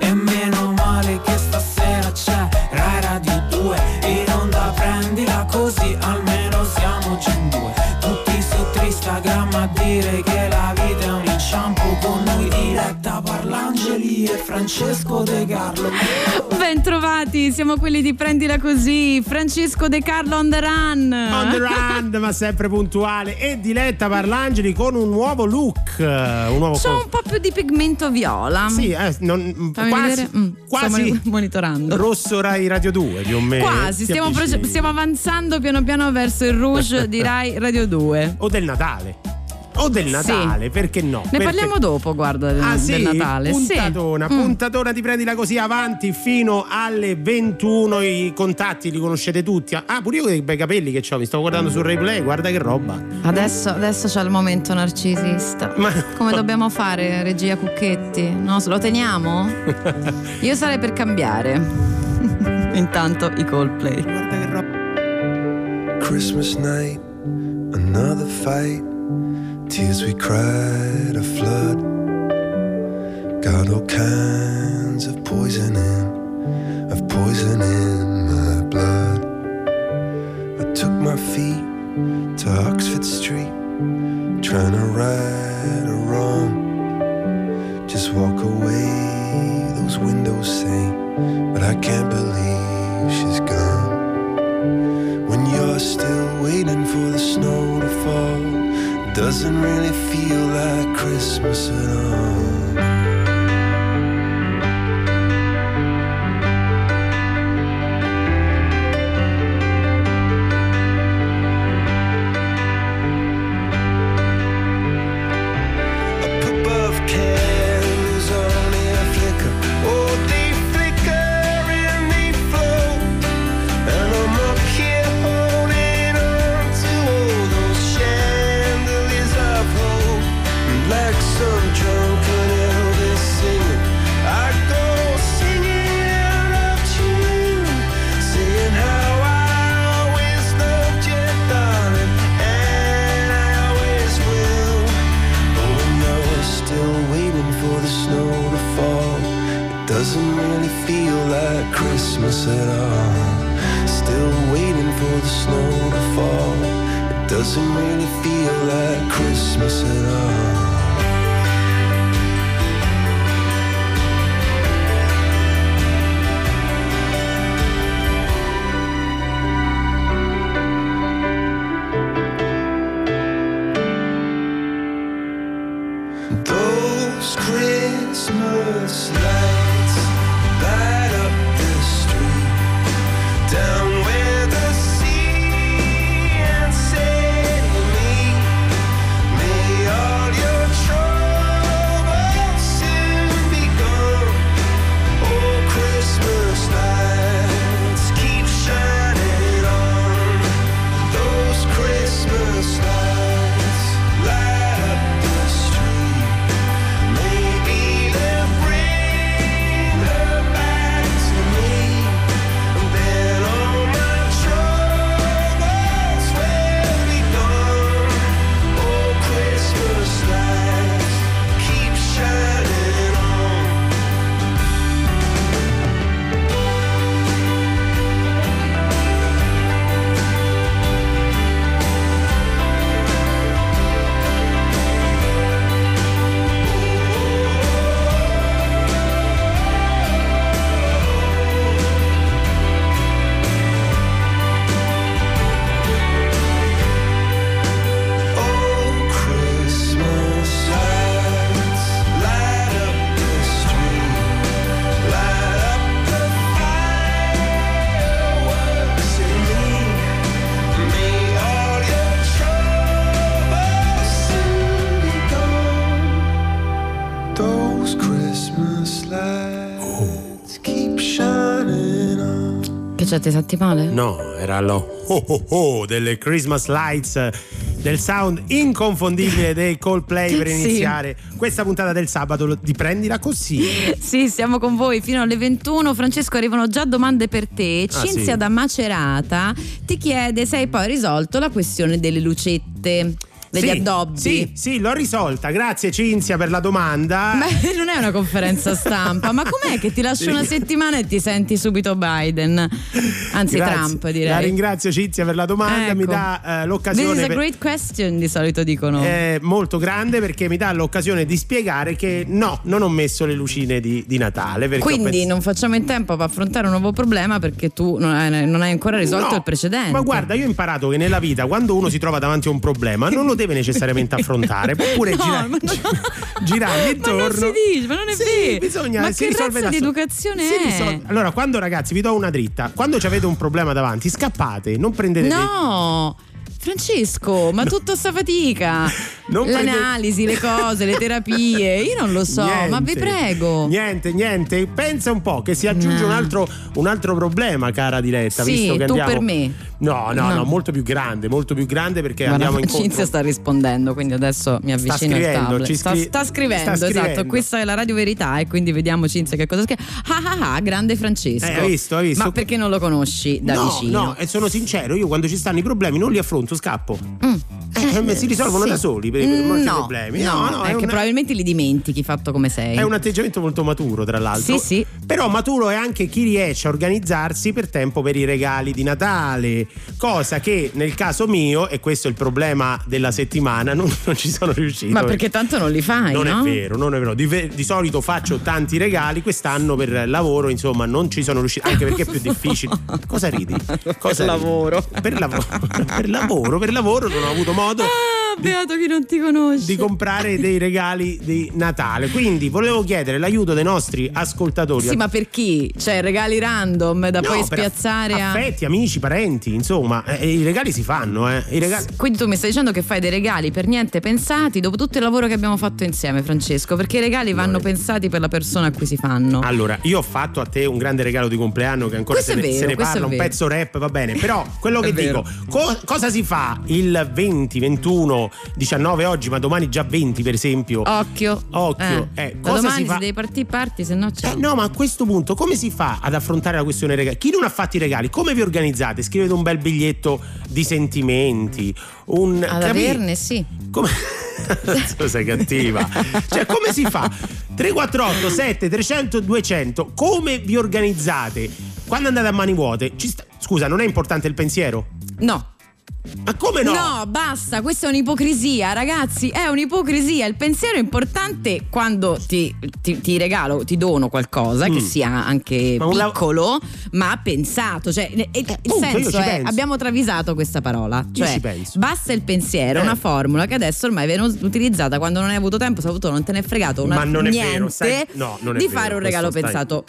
E meno male che stasera c'è Rai Radio 2 in onda, prendila così, almeno siamoci in due. Tutti su Instagram a dire che la vita è un inciampo, con noi Diletta Parlangeli e Francesco De Carlo. Ben trovati, siamo quelli di Prendila Così, Francesco De Carlo on the run ma sempre puntuale, e Diletta Parlangeli con un nuovo look, un po' più di pigmento viola. Sì, quasi monitorando. Rosso Rai Radio 2 più o meno. Quasi, stiamo avanzando piano piano verso il rouge di Rai Radio 2. O del Natale. Sì. Perché no? Ne parliamo dopo, guarda, del Natale. Puntatona di Prendila Così, avanti fino alle 21. I contatti li conoscete tutti. Ah, pure io con i bei capelli che c'ho, mi stavo guardando sul replay, guarda che roba. Adesso c'è il momento narcisista. Ma come dobbiamo fare, regia Cucchetti? No, lo teniamo? Io sarei per cambiare. Intanto i Coldplay. Guarda che roba. Christmas night, another fight. Tears we cried, a flood. Got all kinds of poison in my blood. I took my feet to Oxford Street, trying to right a wrong. Just walk away, those windows say, but I can't believe she's gone. When you're still waiting for the snow to fall, doesn't really feel like Christmas at all. Up above candles only a flicker. Oh, they flicker and they float. And I'm up here holding on to all those shadows. Like some drunken Elvis singing, I go singing out of tune, saying how I always loved you, darling, and I always will. But when you're still waiting for the snow to fall, it doesn't really feel like Christmas at all. Still waiting for the snow to fall, it doesn't really feel like Christmas at all. Ti senti male? No, era lo delle Christmas Lights, del sound inconfondibile dei Coldplay per iniziare questa puntata del sabato di Prendila Così. Sì, siamo con voi fino alle 21. Francesco, arrivano già domande per te. Cinzia da Macerata ti chiede se hai poi risolto la questione delle lucette. degli addobbi. Sì, sì, l'ho risolta. Grazie Cinzia per la domanda. Ma non è una conferenza stampa. Ma com'è che ti lascio una settimana e ti senti subito Biden? Anzi, grazie. Trump, direi. La ringrazio Cinzia per la domanda, ecco. Mi dà l'occasione. This is a great question, di solito dicono. Molto grande, perché mi dà l'occasione di spiegare che no, non ho messo le lucine di Natale. Quindi non facciamo in tempo ad affrontare un nuovo problema, perché tu non hai ancora risolto il precedente. Ma guarda, io ho imparato che nella vita, quando uno si trova davanti a un problema, non lo deve necessariamente affrontare, oppure girare intorno. Ma non si dice, ma non è vero. Bisogna, ma si che razza di educazione è? Allora, quando, ragazzi, vi do una dritta: quando avete un problema davanti, scappate, non prendete. No! Francesco, ma tutta sta fatica, l'analisi, le cose, le terapie, io non lo so, niente, ma vi prego. Niente, pensa un po' che si aggiunge un altro problema, cara Diletta, sì, visto che andiamo... per me. No, molto più grande perché ma andiamo incontro. Cinzia sta rispondendo, quindi adesso mi avvicino al tablet. Sta scrivendo, esatto, questa è la Radio Verità e quindi vediamo Cinzia che cosa scrive. Grande Francesco. Hai visto? Ma perché non lo conosci da vicino? No, e sono sincero, io quando ci stanno i problemi non li affronto, scappo. Si risolvono da soli per molti problemi. Perché probabilmente li dimentichi, fatto come sei. È un atteggiamento molto maturo, tra l'altro. Sì. Però maturo è anche chi riesce a organizzarsi per tempo per i regali di Natale, cosa che nel caso mio, e questo è il problema della settimana, non ci sono riuscito. Ma perché tanto non li fai? Non è vero. Di solito faccio tanti regali, quest'anno per lavoro, insomma, non ci sono riuscito, anche perché è più difficile. Cosa ridi? Per lavoro non ho avuto modo beato chi non ti conosce di comprare dei regali di Natale, quindi volevo chiedere l'aiuto dei nostri ascoltatori. Sì, ma per chi? Cioè, regali random da poi spiazzare affetti, amici, parenti, insomma, i regali si fanno, i regali. Quindi tu mi stai dicendo che fai dei regali per niente pensati dopo tutto il lavoro che abbiamo fatto insieme, Francesco, perché i regali vanno pensati per la persona a cui si fanno. Allora, io ho fatto a te un grande regalo di compleanno che ancora se ne parla, un pezzo rap, va bene, però quello che dico, cosa si fa il 20, 21 19 oggi, ma domani già 20, per esempio. Occhio. Cosa domani si fa? Se devi parti, se no c'è. No, ma a questo punto come si fa ad affrontare la questione regali? Chi non ha fatto i regali, come vi organizzate? Scrivete un bel biglietto di sentimenti, ad averne, sì. Come? Sei cattiva. Cioè, come si fa? 348 7 300 200. Come vi organizzate? Quando andate a mani vuote? Scusa, non è importante il pensiero? No. Ma come no? No, basta, questa è un'ipocrisia, ragazzi, è un'ipocrisia. Il pensiero è importante quando ti regalo, ti dono qualcosa che sia anche piccolo, ma pensato, cioè il senso è, abbiamo travisato questa parola, cioè basta il pensiero, una formula che adesso ormai viene utilizzata quando non hai avuto tempo, soprattutto non te ne è fregato una, ma non è niente vero, non è di vero, fare un regalo pensato.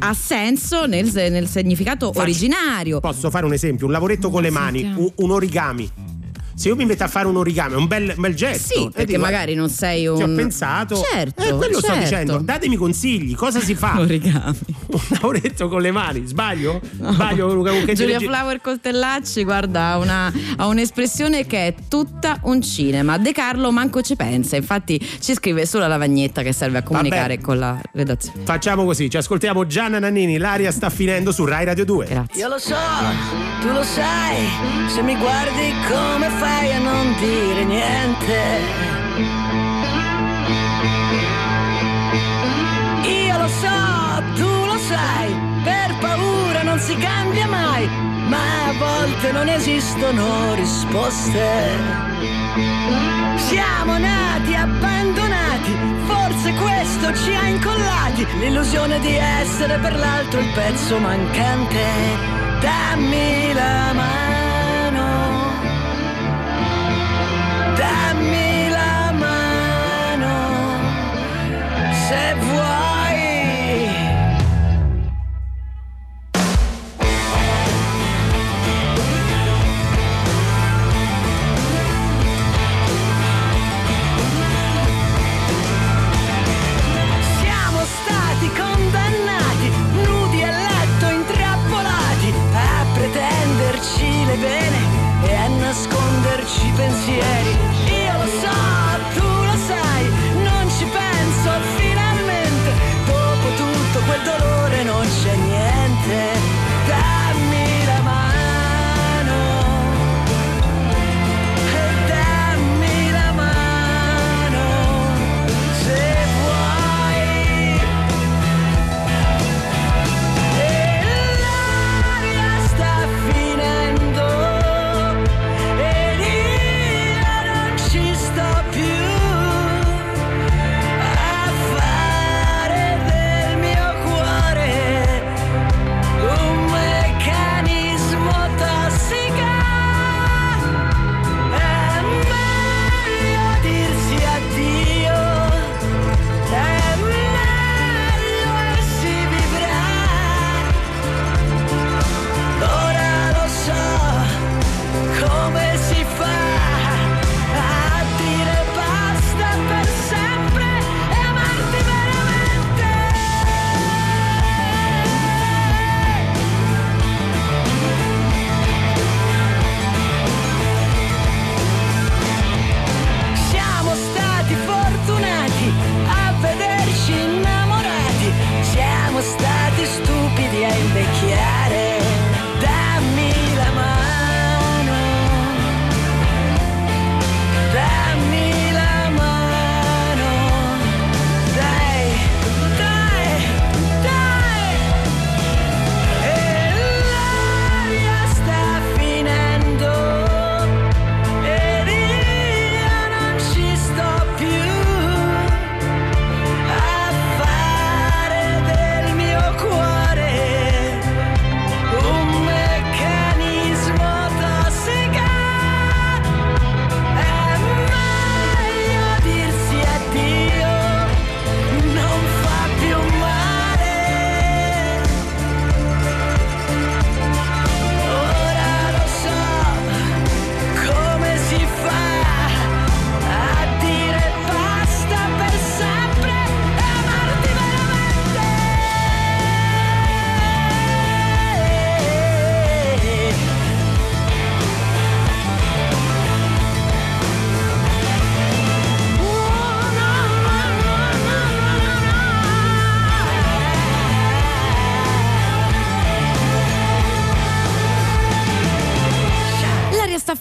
Ha senso nel significato originario. Posso fare un esempio? Un lavoretto con le mani, un origami. Se io mi metto a fare un origami, è un bel gesto. Sì, perché dico, magari non sei un... Ci ho pensato. Certo, quello sto dicendo. Datemi consigli, cosa si fa? Origami. Un lavoretto con le mani, sbaglio? No. Sbaglio, Luca Cucchetti. Giulia Flower Costellacci, guarda, ha un'espressione che è tutta un cinema. De Carlo manco ci pensa, infatti ci scrive sulla lavagnetta che serve a comunicare con la redazione. Facciamo così, ci ascoltiamo Gianna Nannini, l'aria sta finendo, su Rai Radio 2. Grazie. Io lo so, tu lo sai, se mi guardi come fai a non dire niente. Io lo so, tu lo sai, per paura non si cambia mai, ma a volte non esistono risposte. Siamo nati abbandonati, forse questo ci ha incollati, l'illusione di essere per l'altro il pezzo mancante. Dammi la mano, dammi la mano, se vuoi. Siamo stati condannati, nudi a letto, intrappolati, a pretenderci le verità.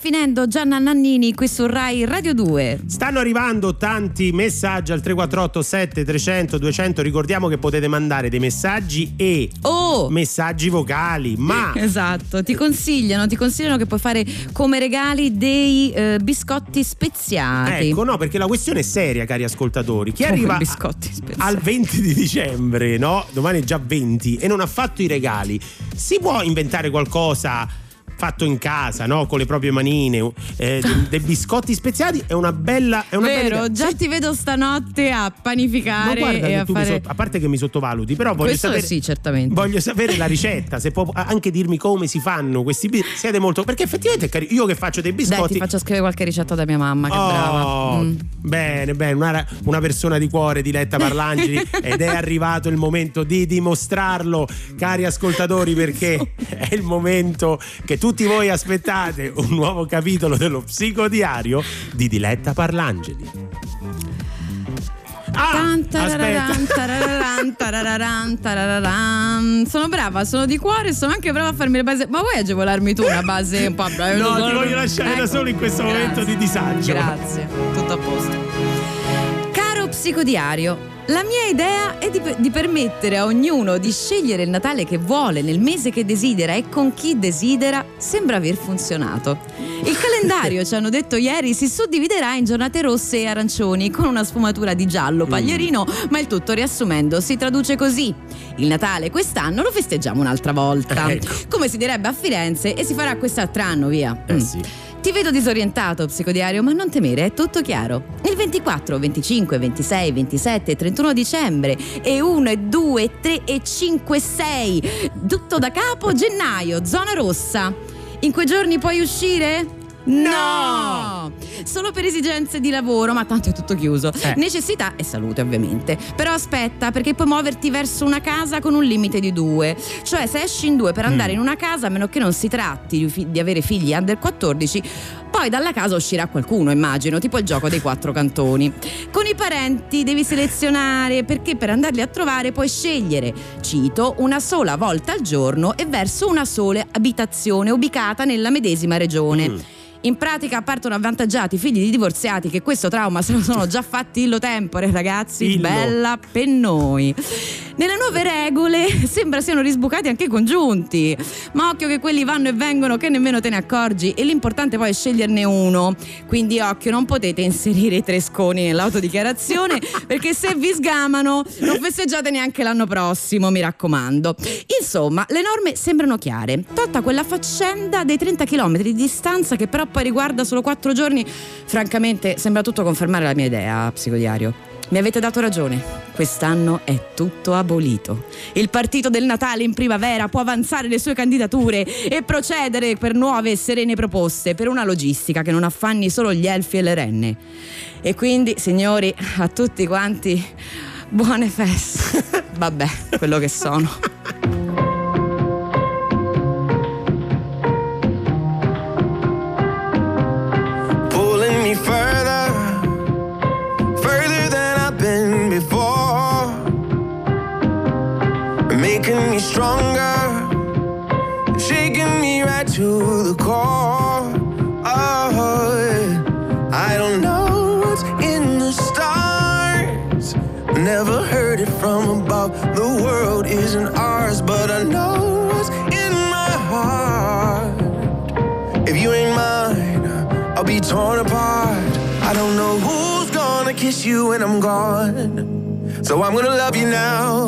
finendo Gianna Nannini qui su Rai Radio 2. Stanno arrivando tanti messaggi al 3487 300 200. Ricordiamo che potete mandare dei messaggi e messaggi vocali, ma esatto, ti consigliano che puoi fare come regali dei biscotti speziati. Ecco, no, perché la questione è seria, cari ascoltatori. Chi arriva al 20 di dicembre, no? Domani è già 20 e non ha fatto i regali. Si può inventare qualcosa fatto in casa, no? Con le proprie manine, dei biscotti speziati. È una bella idea. Già ti vedo stanotte a panificare. No, guarda, e a fare... a parte che mi sottovaluti, però voglio sapere, sì, certamente. Voglio sapere la ricetta, se può anche dirmi come si fanno questi biscotti. Siete molto, perché effettivamente io che faccio dei biscotti. Dai, ti faccio scrivere qualche ricetta da mia mamma, che brava. Bene, una persona di cuore, Diletta Parlangeli, ed è arrivato il momento di dimostrarlo, cari ascoltatori, perché è il momento che tutti voi aspettate, un nuovo capitolo dello psicodiario di Diletta Parlangeli. Sono brava, sono di cuore, sono anche brava a farmi le basi. Ma vuoi agevolarmi tu una base un po' brava? No, ti voglio lasciare da solo in questo momento di disagio. Grazie, tutto a posto. Caro psicodiario, la mia idea è di permettere a ognuno di scegliere il Natale che vuole, nel mese che desidera e con chi desidera. Sembra aver funzionato. Il calendario, ci hanno detto ieri, si suddividerà in giornate rosse e arancioni con una sfumatura di giallo paglierino, ma il tutto, riassumendo, si traduce così: il Natale quest'anno lo festeggiamo un'altra volta, ecco, come si direbbe a Firenze, e si farà quest'altr'anno, via. Sì. Ti vedo disorientato, psicodiario, ma non temere, è tutto chiaro. Il 24, 25, 26, 27, 31 dicembre e 1, 2, 3 e 5, 6, tutto da capo, gennaio, zona rossa. In quei giorni puoi uscire? No! Solo per esigenze di lavoro, ma tanto è tutto chiuso. Necessità e salute, ovviamente. Però aspetta, perché puoi muoverti verso una casa con un limite di 2. Cioè, se esci in 2 per andare in una casa, a meno che non si tratti di avere figli under 14, poi dalla casa uscirà qualcuno, immagino, tipo il gioco dei 4 cantoni. Con i parenti devi selezionare, perché per andarli a trovare puoi scegliere, cito, una sola volta al giorno e verso una sola abitazione ubicata nella medesima regione. In pratica partono avvantaggiati figli di divorziati che questo trauma se lo sono già fatti illo tempore, ragazzi. Bella per noi. Nelle nuove regole sembra siano risbucati anche i congiunti, ma occhio che quelli vanno e vengono che nemmeno te ne accorgi, e l'importante poi è sceglierne uno. Quindi occhio, non potete inserire i tresconi nell'autodichiarazione perché se vi sgamano non festeggiate neanche l'anno prossimo, mi raccomando. Insomma, le norme sembrano chiare, tolta quella faccenda dei 30 km di distanza che però poi riguarda solo 4 giorni. Francamente sembra tutto confermare la mia idea, psicodiario. Mi avete dato ragione, quest'anno è tutto abolito. Il partito del Natale in primavera può avanzare le sue candidature e procedere per nuove e serene proposte, per una logistica che non affanni solo gli elfi e le renne. E quindi, signori, a tutti quanti buone feste. Vabbè, quello che sono. Pulling me further, before, making me stronger, shaking me right to the core. Oh, I don't know what's in the stars, never heard it from above. The world isn't ours, but I know what's in my heart. If you ain't mine, I'll be torn apart. I don't know who kiss you when I'm gone, so I'm gonna love you now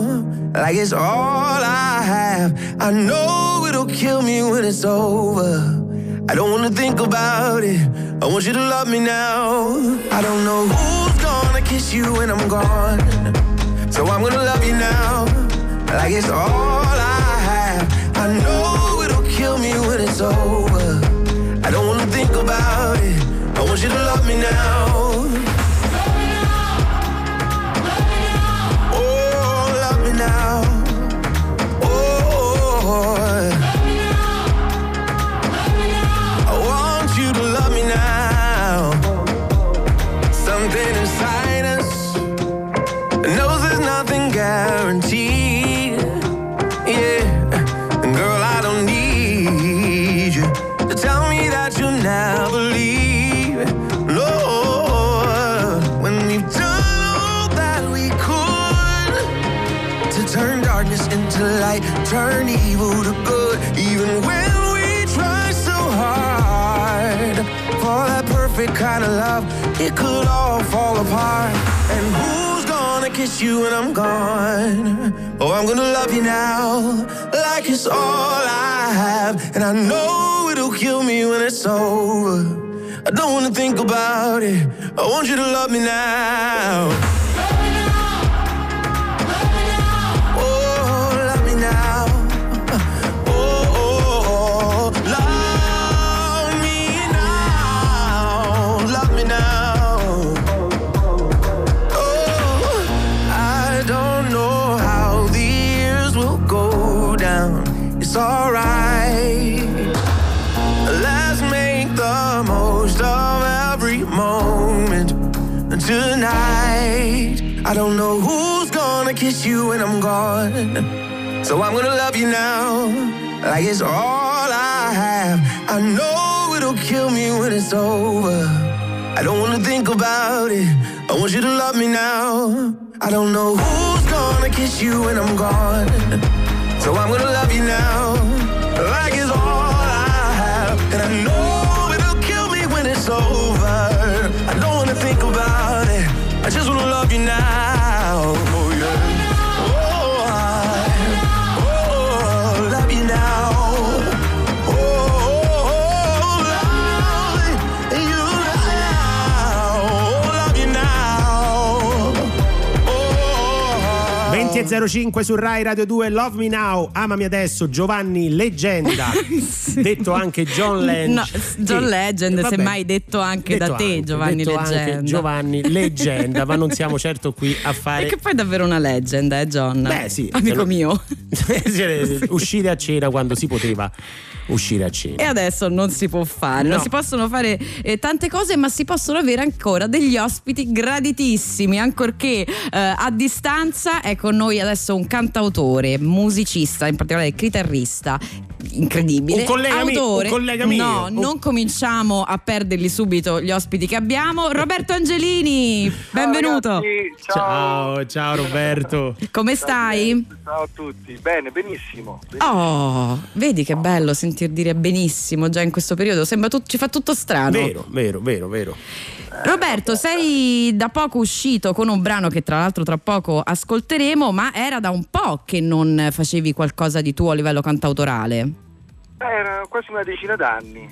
like it's all I have. I know it'll kill me when it's over, I don't wanna think about it, I want you to love me now. I don't know who's gonna kiss you when I'm gone, so I'm gonna love you now like it's all I have. I know it'll kill me when it's over, I don't wanna think about it, I want you to love me now. Now, oh, love me now. I want you to love me now. Something inside us knows there's nothing guaranteed. Yeah, and girl, I don't need you to tell me that you never to light, turn evil to good, even when we try so hard. For that perfect kind of love, it could all fall apart. And who's gonna kiss you when I'm gone? Oh, I'm gonna love you now, like it's all I have. And I know it'll kill me when it's over. I don't wanna think about it. I want you to love me now. Tonight, I don't know who's gonna kiss you when I'm gone, so I'm gonna love you now, like it's all I have. I know it'll kill me when it's over. I don't wanna think about it. I want you to love me now. I don't know who's gonna kiss you when I'm gone, so I'm gonna love you now, like it's all I have. And I know it'll kill me when it's over. I don't wanna think about it. I just wanna love you now. Oh yeah. Oh, I love you now. Oh, love you now. Oh. 20:05 su Rai Radio 2. Love Me Now. Amami adesso. Giovanni Leggenda, detto anche John Legend. No, John Legend, semmai detto anche detto da te, anche, Giovanni Leggenda. Anche Giovanni Leggenda, ma non siamo certo qui a fare. Perché poi è davvero una leggenda, John? Beh, sì. Amico mio. Uscire a cena quando si poteva uscire a cena. E adesso non si può fare. No. Non si possono fare tante cose, ma si possono avere ancora degli ospiti graditissimi, ancorché a distanza. È con noi adesso un cantautore, musicista, in particolare chitarrista. Incredibile. Un collega mio. No, non cominciamo a perderli subito gli ospiti che abbiamo. Roberto Angelini, benvenuto. Ragazzi, ciao Roberto. Come stai? Ciao a tutti. Bene, benissimo. Oh, vedi che bello sentir dire benissimo già in questo periodo, sembra ci fa tutto strano. Vero. Roberto, sei da poco uscito con un brano che tra l'altro tra poco ascolteremo, ma era da un po' che non facevi qualcosa di tuo a livello cantautorale. Era quasi una decina d'anni.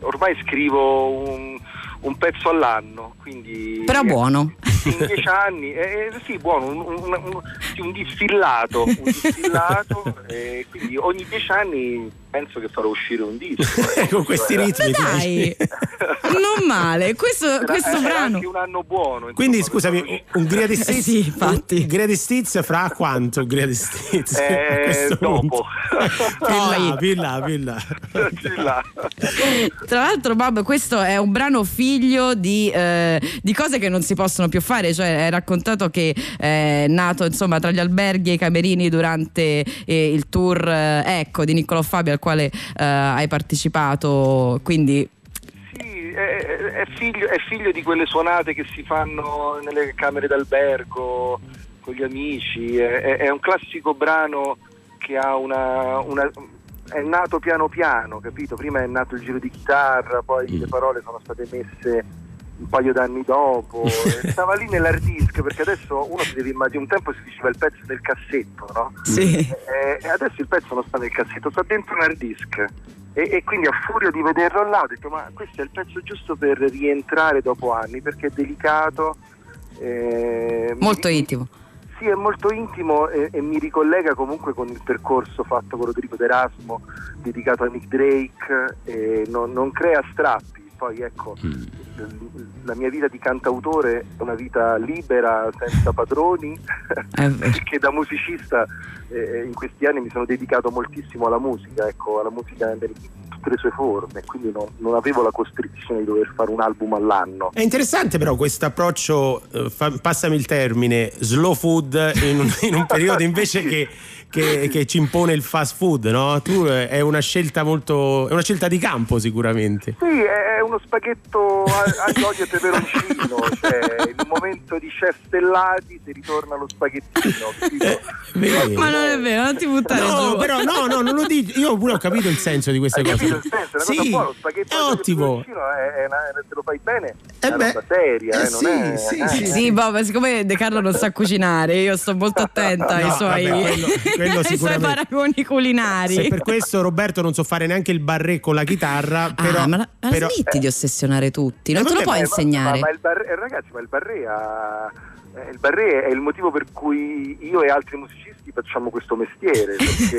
Ormai scrivo un pezzo all'anno, quindi. Però buono. In 10 anni, sì, buono, un distillato, quindi ogni 10 anni penso che farò uscire un disco. Con questi ritmi. Dai, non male, questo brano. Anche un anno buono. Quindi insomma, scusami, un gradistizia. Sì, infatti. Gradistizia fra quanto? Gradistizia. Dopo. Più là. Tra l'altro, Bob, questo è un brano figlio di cose che non si possono più fare. Cioè, hai raccontato che è nato insomma tra gli alberghi e i camerini durante il tour di Niccolò Fabio al quale hai partecipato, quindi. Sì, è figlio di quelle suonate che si fanno nelle camere d'albergo con gli amici, è un classico brano che ha è nato piano piano, capito? Prima è nato il giro di chitarra, poi le parole sono state messe un paio d'anni dopo, stava lì nell'hard disk, perché adesso uno si deve immaginare, un tempo si diceva il pezzo nel cassetto, no? Sì. E adesso il pezzo non sta nel cassetto, sta dentro un hard disk e quindi a furia di vederlo là ho detto ma questo è il pezzo giusto per rientrare dopo anni, perché è delicato, molto intimo. Sì, è molto intimo e mi ricollega comunque con il percorso fatto con Rodrigo D'Erasmo dedicato a Nick Drake, non crea strappi. Poi ecco, la mia vita di cantautore è una vita libera, senza padroni, perché da musicista in questi anni mi sono dedicato moltissimo alla musica, ecco, alla musica tutte le sue forme, quindi non avevo la costrizione di dover fare un album all'anno. È interessante però questo approccio, passami il termine, slow food in un periodo invece sì. Che ci impone il fast food, no? Tu è una scelta molto, è una scelta di campo sicuramente. Sì, è uno spaghetto aglio, olio e peperoncino, cioè in un momento di chef stellati si ritorna allo spaghettino. Ma non è vero, non ti buttare giù. Però no, non lo dico, io pure ho capito il senso di queste cose. Capito il senso, una sì, cosa buona, lo spaghetto è ottimo. Se lo fai bene è una seria, non sì, è... Sì, Bob, siccome De Carlo non sa cucinare, io sto molto attenta ai suoi... Vabbè, quello i suoi paragoni culinari. Se per questo Roberto non so fare neanche il barré con la chitarra, però, però smetti di ossessionare tutti, non te lo puoi insegnare. Ma il barré, ragazzi, ma il barré è il motivo per cui io e altri musicisti facciamo questo mestiere, perché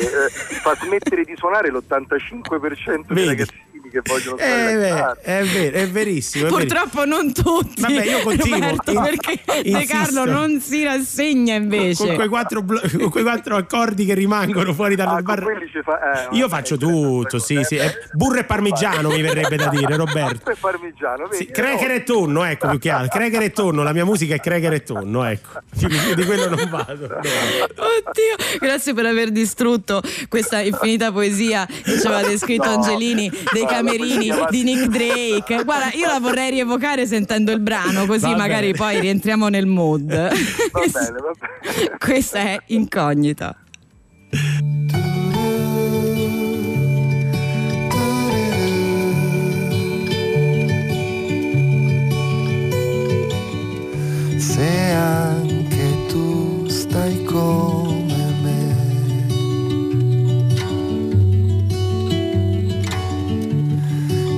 fa smettere di suonare l'85% dei ragazzi che vogliono fare. È verissimo. Purtroppo non tutti. Vabbè, io continuo, Roberto, perché De Carlo non si rassegna invece. Con quei quattro accordi che rimangono fuori dal bar. Io faccio tutto, sì. Burro e parmigiano mi verrebbe da dire, Roberto. Burro e parmigiano, vedi? Sì, cracker e tonno, ecco, più chiaro. Cracker e tonno, la mia musica è cracker e tonno, ecco. Di quello non vado. No. Oddio, grazie per aver distrutto questa infinita poesia che ci aveva descritto Angelini dei camerini di Nick Drake. Guarda, io la vorrei rievocare sentendo il brano, così magari poi rientriamo nel mood. Va bene. Questa è Incognita. Se anche tu stai come me,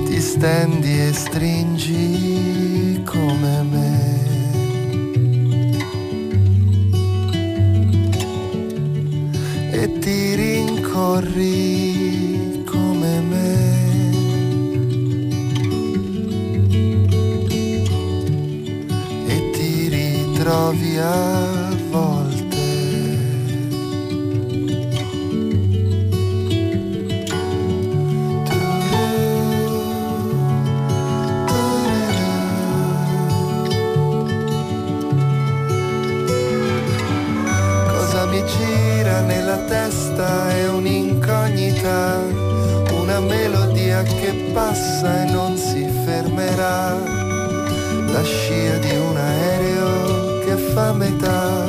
ti stendi e stringi come me e ti rincorri come me. Trovi a volte cosa mi gira nella testa, è un'incognita, una melodia che passa e non si fermerà, la scia di un aereo fa metà,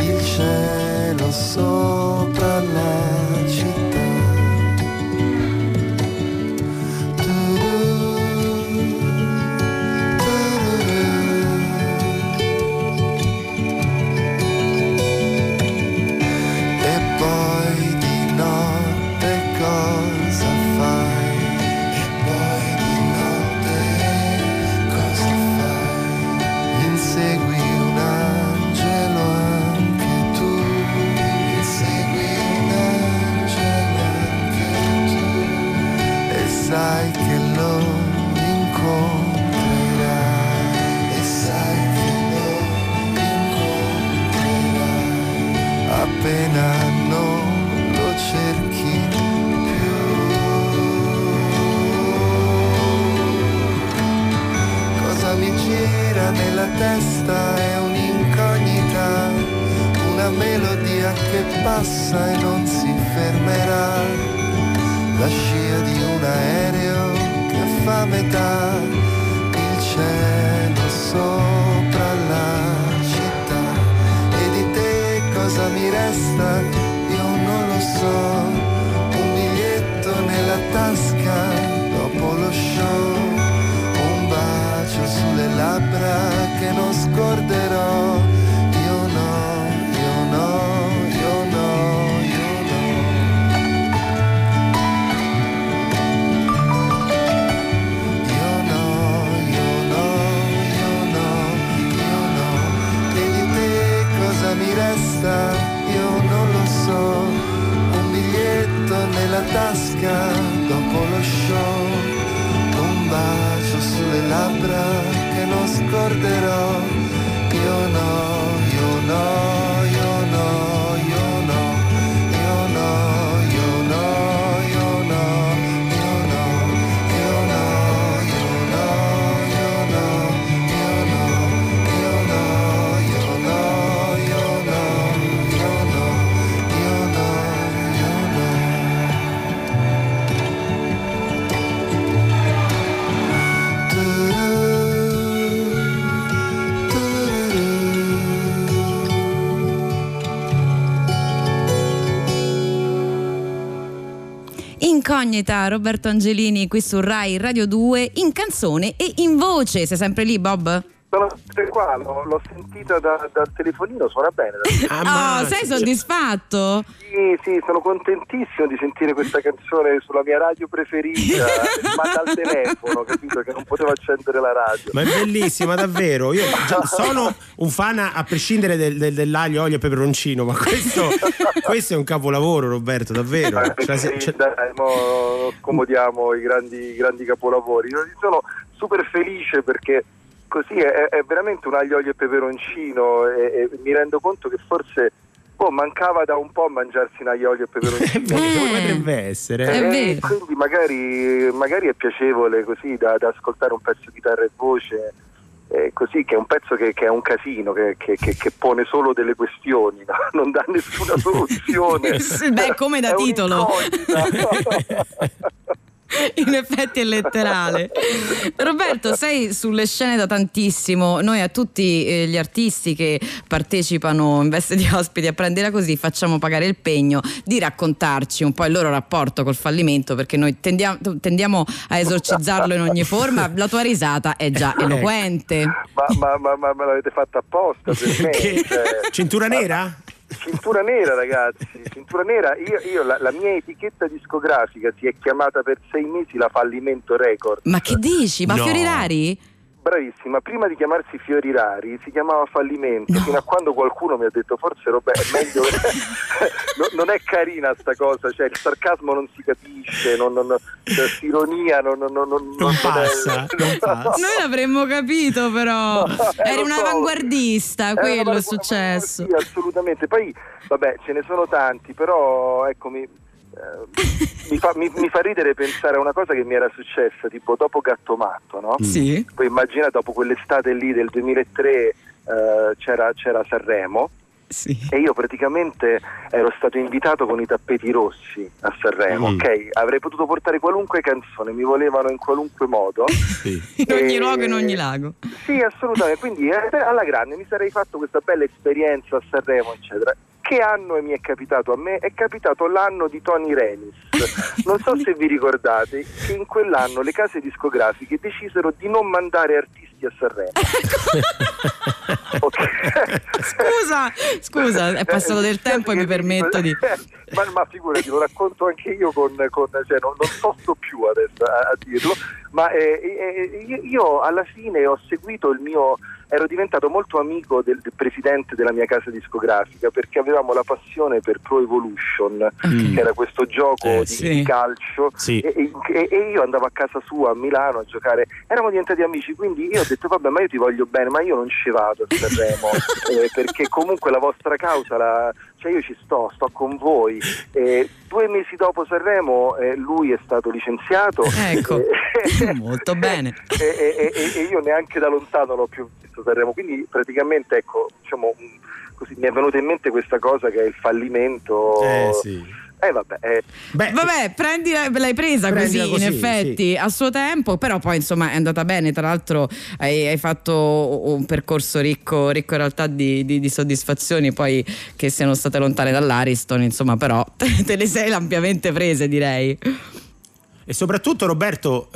il cielo sopra la città. E poi di notte cosa fai? E poi di notte cosa fai? Insegui sai che lo incontrerai e sai che lo incontrerai appena non lo cerchi più. Cosa mi gira nella testa, è un'incognita, una melodia che passa e non si fermerà, la scia di un aereo che fa metà, il cielo sopra la città. E di te cosa mi resta? Io non lo so. Un biglietto nella tasca dopo lo show, un bacio sulle labbra che non scorderò. Io non lo so, un biglietto nella tasca dopo lo show, un bacio sulle labbra che non scorderò, io no, io no. Io no, io no, io no, io no, io no, io no, io no, Incognita, Roberto Angelini qui su Rai Radio 2 in canzone e in voce. Sei sempre lì, Bob? Sono sempre qua, l'ho sentita dal telefonino, suona bene. Ah, oh, sei soddisfatto? Sì, sono contentissimo di sentire questa canzone sulla mia radio preferita, ma dal telefono, capito? Che non potevo accendere la radio. Ma è bellissima, davvero. Io sono un fan a prescindere dell'aglio, olio e peperoncino, ma questo è un capolavoro, Roberto, davvero. Dai, mo scomodiamo i grandi capolavori. Sono super felice perché così è veramente un aglio, olio e peperoncino e mi rendo conto che forse mancava da un po' mangiarsi un aglio, olio e peperoncino. Come deve essere? Quindi magari è piacevole così da ascoltare un pezzo di chitarra e voce, così, che è un pezzo che è un casino, che pone solo delle questioni, no? Non dà nessuna soluzione. Beh, come da titolo. In effetti è letterale. Roberto, sei sulle scene da tantissimo. Noi a tutti gli artisti che partecipano in veste di ospiti a Prendila Così facciamo pagare il pegno di raccontarci un po' il loro rapporto col fallimento, perché noi tendiamo a esorcizzarlo in ogni forma. La tua risata è già eloquente. Ma me l'avete fatta apposta per me, Cintura nera? Cintura nera, ragazzi, cintura nera. Io la mia etichetta discografica si è chiamata per 6 mesi la Fallimento Record. Ma che dici? Ma no. Fiori Rari? Bravissima, prima di chiamarsi Fiori Rari si chiamava Fallimento, no. Fino a quando qualcuno mi ha detto forse Roberto è meglio non è carina sta cosa, cioè il sarcasmo non si capisce, l'ironia non passa. Noi l'avremmo capito, però eri un avanguardista, quello è successo. Sì, assolutamente. Poi vabbè, ce ne sono tanti, però eccomi. Mi fa ridere pensare a una cosa che mi era successa tipo dopo Gattomatto, no? Sì. Poi immagina, dopo quell'estate lì del 2003 c'era Sanremo, sì. E io praticamente ero stato invitato con i tappeti rossi a Sanremo, ok? Avrei potuto portare qualunque canzone, mi volevano in qualunque modo, sì. In ogni luogo, in ogni lago. Sì, assolutamente, quindi alla grande mi sarei fatto questa bella esperienza a Sanremo, eccetera. Che anno mi è capitato a me? È capitato l'anno di Tony Renis. Non so se vi ricordate che in quell'anno le case discografiche decisero di non mandare artisti a Sanremo. Okay. Scusa, è passato del tempo e mi permetto di... Ma figurati, lo racconto anche io cioè non posso più adesso a dirlo, ma io alla fine ho seguito ero diventato molto amico del presidente della mia casa discografica, perché avevamo la passione per Pro Evolution, che era questo gioco di calcio, sì. E io andavo a casa sua a Milano a giocare, eravamo diventati amici, quindi io ho detto vabbè, ma io ti voglio bene, ma io non ci vado a Sanremo, perché comunque la vostra causa cioè io ci sto con voi. 2 mesi dopo Sanremo lui è stato licenziato, ecco. Molto bene. E io neanche da lontano l'ho più visto Sanremo, quindi praticamente ecco, diciamo così, mi è venuta in mente questa cosa che è il fallimento. Sì. Vabbè, l'hai presa così, in effetti, sì. A suo tempo, però poi insomma è andata bene. Tra l'altro hai fatto un percorso ricco in realtà di soddisfazioni, poi che siano state lontane dall'Ariston, insomma, però te le sei ampiamente prese, direi. E soprattutto Roberto,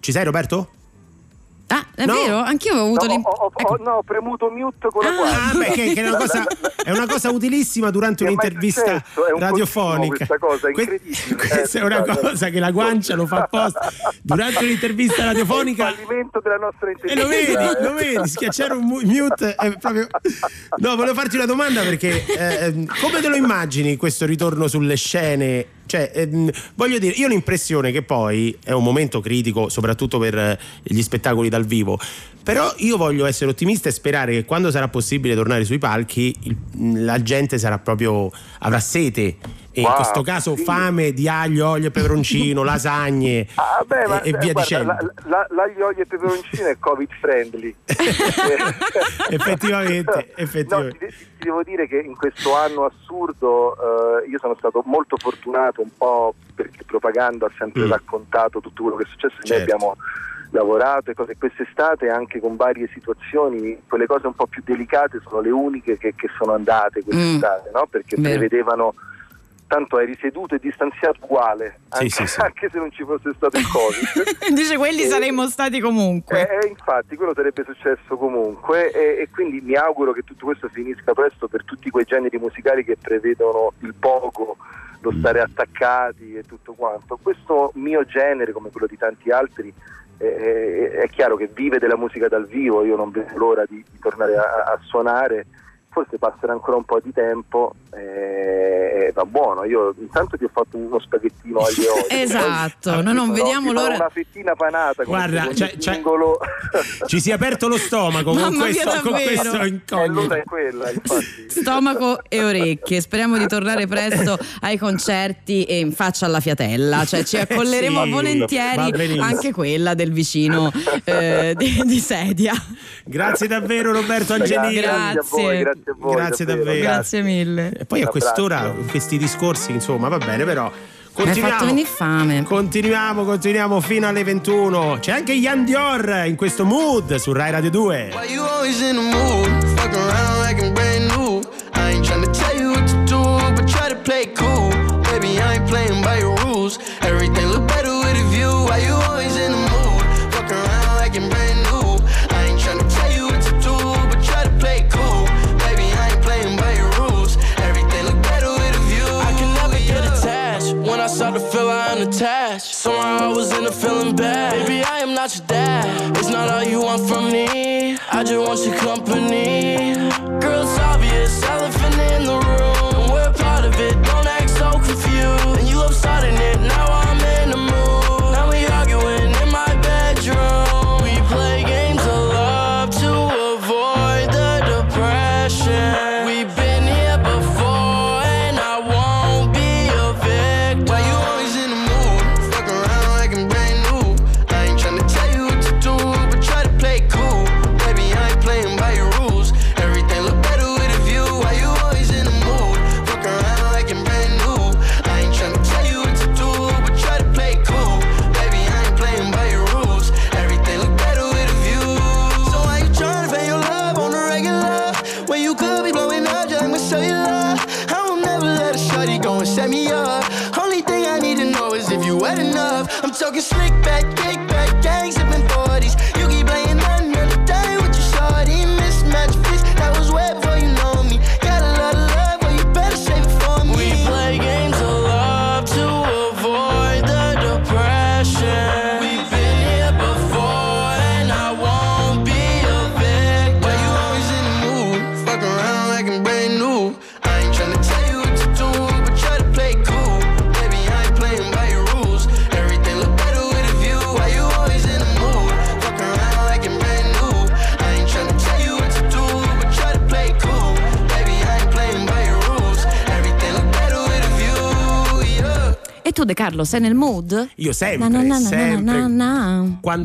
ci sei Roberto? Ah, è vero? Anch'io avevo avuto... ho premuto mute con la guardia. Che è una cosa utilissima durante un'intervista radiofonica. Questa cosa incredibile. Questa è una cosa che la guancia lo fa apposta. Durante un'intervista radiofonica... È il fallimento della nostra intervista. E lo vedi, schiacciare un mute è proprio... No, volevo farti una domanda perché... come te lo immagini questo ritorno sulle scene? Cioè, voglio dire, io ho l'impressione che poi è un momento critico, soprattutto per gli spettacoli dal vivo, però io voglio essere ottimista e sperare che quando sarà possibile tornare sui palchi la gente sarà proprio, avrà sete, e in questo caso sì. Fame di aglio, olio e peperoncino, lasagne e via dicendo. L'aglio, olio e peperoncino è covid friendly. Effettivamente. No, ti devo dire che in questo anno assurdo io sono stato molto fortunato, un po' perché Propaganda ha sempre raccontato tutto quello che è successo, certo. Noi abbiamo lavorato e quest'estate anche con varie situazioni, quelle cose un po' più delicate sono le uniche che sono andate quest'estate, no? Perché prevedevano tanto eri seduto e distanziato uguale, sì. Anche se non ci fosse stato il Covid. Dice, quelli saremmo stati comunque. Infatti, quello sarebbe successo comunque, e quindi mi auguro che tutto questo finisca presto per tutti quei generi musicali che prevedono il poco, lo stare attaccati e tutto quanto. Questo mio genere, come quello di tanti altri, è chiaro che vive della musica dal vivo. Io non vedo l'ora di tornare a suonare. Forse passerà ancora un po' di tempo, va buono. Io intanto ti ho fatto uno spaghettino agli oli. Esatto, noi non vediamo l'ora. Una fettina panata. Guarda, ci si è aperto lo stomaco con questo incognito. È quella, infatti. Stomaco e orecchie. Speriamo di tornare presto ai concerti e in faccia alla fiatella. Cioè, ci accolleremo volentieri anche quella del vicino di sedia. Grazie davvero, Roberto Angelini. Grazie. Grazie davvero. Grazie mille. E poi a quest'ora questi discorsi, insomma, va bene, però continuiamo. Mi hai fatto venire fame. Continuiamo fino alle 21. C'è anche Ian Dior in questo mood su Rai Radio 2. Attached. Somehow I was in a feeling bad. Baby, I am not your dad. It's not all you want from me. I just want your company. Girl, it's obvious, elephant in the room. We're a part of it, don't act so confused. And you love starting it, now I'm in the mood. Now we arguing in my bedroom. We play games of love to avoid the depression. We've been here before and I won't be a victim. Why you always in the talking slick back, kick back, gang sipping 40s. You keep playing another day with your shorty. Mismatch bitch, that was way before you know me. Got a lot of love, but you better save it for me. We play games of love to avoid the depression. We've been here before and I won't be a victim. Why you always in the mood? Fuck around like I'm brand new. I ain't tryna tell you what to do, but try to play cool. Baby, I ain't playing by your rules. Tu De Carlo sei nel mood? Io sempre. Quando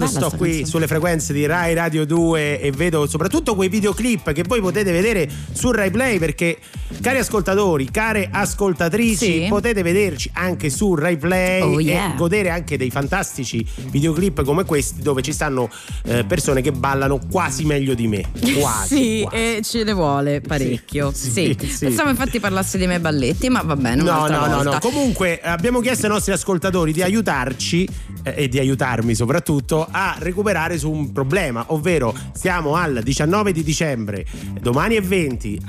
sto qui canzone sulle frequenze di Rai Radio 2 e vedo soprattutto quei videoclip che voi potete vedere su Rai Play, perché cari ascoltatori, care ascoltatrici, sì, potete vederci anche su Rai Play e godere anche dei fantastici videoclip come questi, dove ci stanno persone che ballano quasi meglio di me. Quasi. E ce ne vuole parecchio. Sì. Pensavo infatti parlassi dei miei balletti, ma va bene. No. Comunque abbiamo chiesto ai nostri ascoltatori di aiutarci e di aiutarmi soprattutto a recuperare su un problema, ovvero siamo al 19 di dicembre, domani è 20,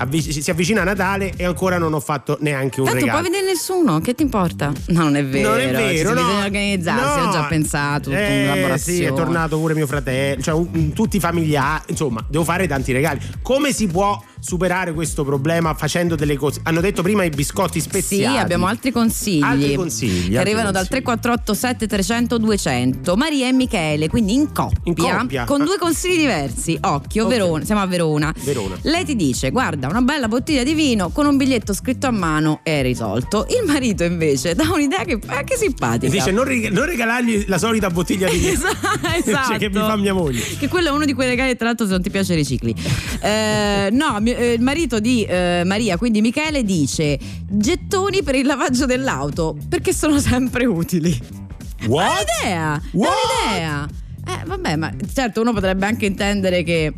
si avvicina Natale e ancora non ho fatto neanche un regalo. Tanto puoi vedere nessuno, che ti importa? No, non è vero, no, bisogna organizzarsi, ho già pensato tutto in elaborazione. Sì, è tornato pure mio fratello, cioè tutti i familiari, insomma devo fare tanti regali. Come si può superare questo problema facendo delle cose? Hanno detto prima i biscotti speziati. Sì, abbiamo altri consigli che arrivano dal 3487 300 200. Maria e Michele, quindi in coppia. Con due consigli diversi. Occhio, okay. Verona, siamo a Verona. Lei ti dice: guarda, una bella bottiglia di vino con un biglietto scritto a mano, è risolto. Il marito invece dà un'idea che è anche simpatica, dice non regalargli la solita bottiglia di vino. Esatto. Cioè, che mi fa mia moglie, che quello è uno di quei regali, tra l'altro se non ti piace ricicli. No, il marito di Maria, quindi Michele, dice: gettoni per il lavaggio dell'auto perché sono sempre utili. È un'idea. Vabbè, ma certo uno potrebbe anche intendere che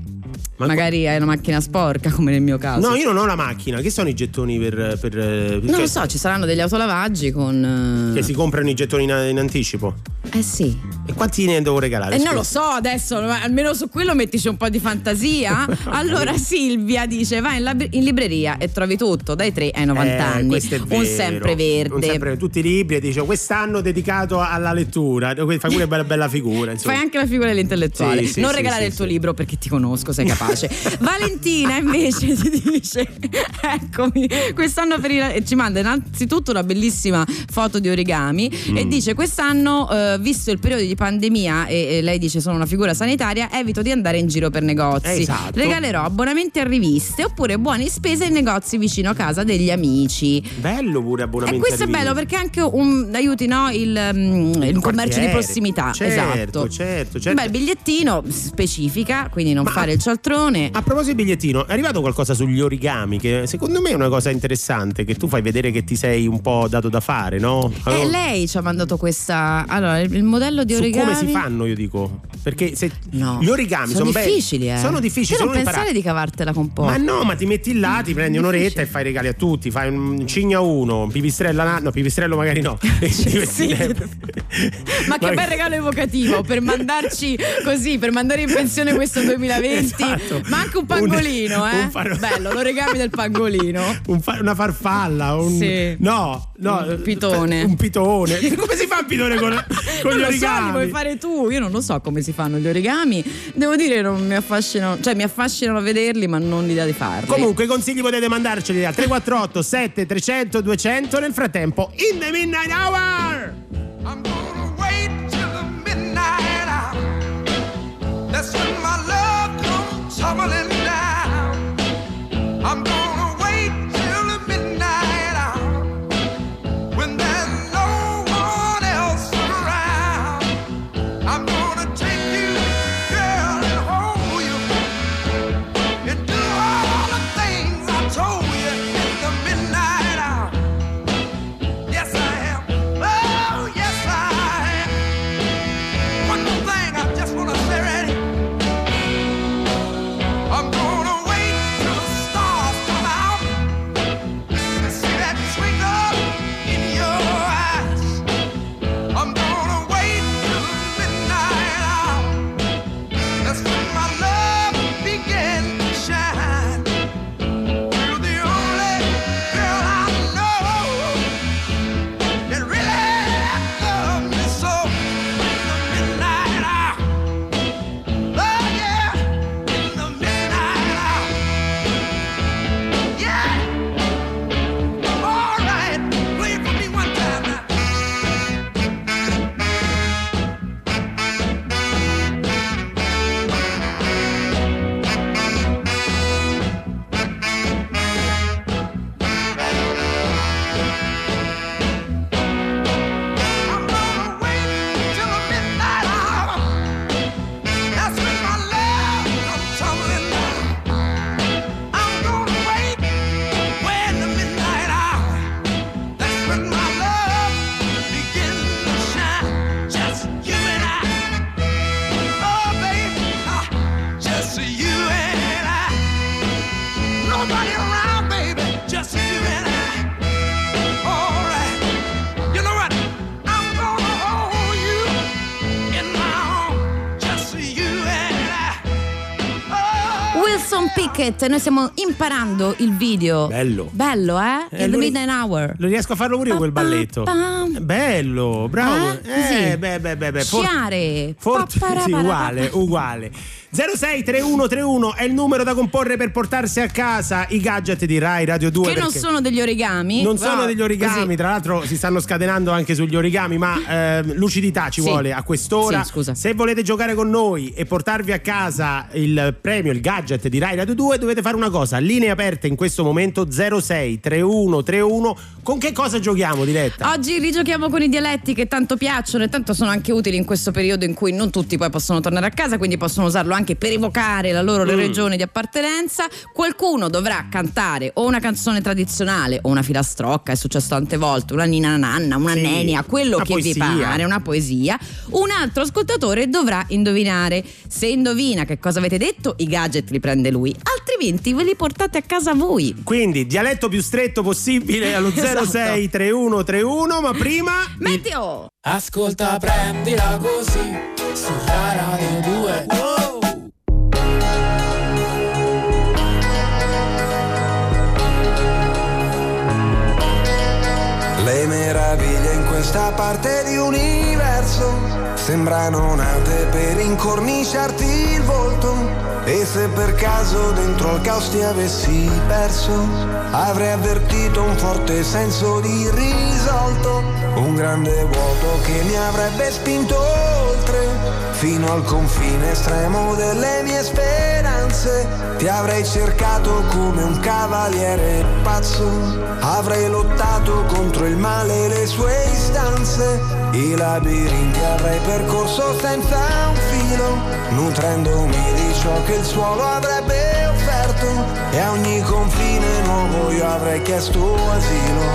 magari hai una macchina sporca come nel mio caso. No, io non ho la macchina. Che sono i gettoni per non lo so, ci saranno degli autolavaggi con che si comprano i gettoni in anticipo. Eh sì. E quanti ne devo regalare? Non lo so adesso, almeno su quello mettici un po' di fantasia. Allora Silvia dice: vai in libreria e trovi tutto dai 3 ai 90 anni. Questo è vero. Un sempreverde. Un sempre, tutti i libri, e dice: quest'anno dedicato alla lettura. Fai pure bella figura, insomma. Fai anche la figura dell'intellettuale. Sì, sì, non regalare il tuo libro perché ti conosco, sei capace. Valentina invece ti dice: eccomi quest'anno per il... ci manda innanzitutto una bellissima foto di origami e dice: quest'anno visto il periodo di pandemia e lei dice sono una figura sanitaria, evito di andare in giro per negozi, esatto. Regalerò abbonamenti a riviste oppure buoni spese in negozi vicino a casa degli amici. Bello pure abbonamenti. E questo è bello perché anche aiuti, no, il commercio di prossimità. Certo, esatto. Certo. Beh, il bigliettino specifica, quindi non fare il cialtrone. A proposito di bigliettino, è arrivato qualcosa sugli origami che secondo me è una cosa interessante, che tu fai vedere che ti sei un po' dato da fare, no? Allora, lei ci ha mandato questa, allora il modello di origami. Su come si fanno, io dico, perché se gli origami sono difficili, sono difficili. Non pensare di cavartela con poco. Ma no, ma ti metti là, ti prendi un'oretta e fai regali a tutti, fai un cigno a uno, un pipistrello, no, pipistrello magari no. Ma che bel regalo evocativo per mandarci così, per mandare in pensione questo 2020. Esatto. Ma anche un pangolino, bello l'origami del pangolino, una farfalla, un pitone. Un pitone. Come si fa il pitone con gli origami? Lo so, li vuoi fare tu? Io non lo so come si fanno gli origami. Devo dire, non mi affascinano, cioè mi affascinano a vederli, ma non l'idea di farli. Comunque, i consigli potete mandarceli a 348 7 300 200. Nel frattempo, in the midnight hour. I'm gonna wait till the midnight hour. That's when my love comes tumbling down. I'm gonna wait till the midnight hour, when there's no one else around. I'm gonna take you, girl, and hold you, and do all the things I told you in the midnight hour. Yes I am, oh yes I am. One more thing I just wanna say, ready? I'm gonna wait till the stars come out and see that twinkle in your eyes. I'm gonna wait till the midnight hour. That's when my love begins to shine. You're the only girl I know that really loves me so. In the midnight hour, oh yeah, in the midnight hour, yeah. All right, play it for me one time now. I'm gonna wait till the midnight hour. That's when my love comes tumbling down. I'm gonna wait when the midnight hour. That's when my love begins to shine. Just you and I, oh baby, just you and I. Nobody around, baby, just you and I. All right, you know what? I'm gonna hold you in my arms, just you and I. Oh. Wilson Pickett, noi stiamo imparando il video. Bello. Bello, eh? In the midnight hour. Lo riesco a farlo pure io quel balletto. È bello, bravo. Così. Beh. Sciare. Sì, uguale. 063131 è il numero da comporre per portarsi a casa i gadget di Rai Radio 2. Che non sono degli origami. Non sono degli origami, così. Tra l'altro si stanno scatenando anche sugli origami, ma lucidità ci vuole a quest'ora. Sì, scusa. Se volete giocare con noi e portarvi a casa il premio, il gadget di Rai Radio 2, dovete fare una cosa: linee aperte in questo momento 063131. Con che cosa giochiamo, Diletta? Oggi rigiochiamo con i dialetti che tanto piacciono e tanto sono anche utili in questo periodo in cui non tutti poi possono tornare a casa, quindi possono usarlo anche anche per evocare la loro regione di appartenenza. Qualcuno dovrà cantare o una canzone tradizionale o una filastrocca, è successo tante volte, una nina nanna, una nenia, quello che vi pare, una poesia. Un altro ascoltatore dovrà indovinare. Se indovina che cosa avete detto, i gadget li prende lui, altrimenti ve li portate a casa voi. Quindi dialetto più stretto possibile allo 063131. Ma prima meteo. Ascolta, prendila così su Rai Radio 2. Oh. Le meraviglie in questa parte di universo sembrano nate per incorniciarti il volto. E se per caso dentro al caos ti avessi perso, avrei avvertito un forte senso di risolto, un grande vuoto che mi avrebbe spinto oltre, fino al confine estremo delle mie speranze. Ti avrei cercato come un cavaliere pazzo, avrei lottato contro il male e le sue istanze. I labirinti avrei percorso senza un filo, nutrendomi di ciò che il suolo avrebbe offerto. E a ogni confine nuovo io avrei chiesto asilo,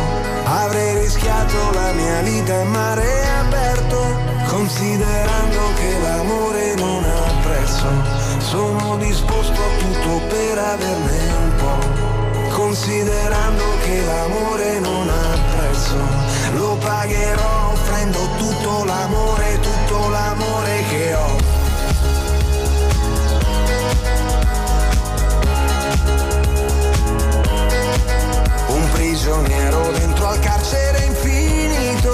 avrei rischiato la mia vita in mare aperto, considerando che l'amore non ha prezzo. Sono disposto a tutto per averne un po', considerando che l'amore non ha prezzo. Lo pagherò offrendo tutto l'amore che ho. Prigioniero dentro al carcere infinito,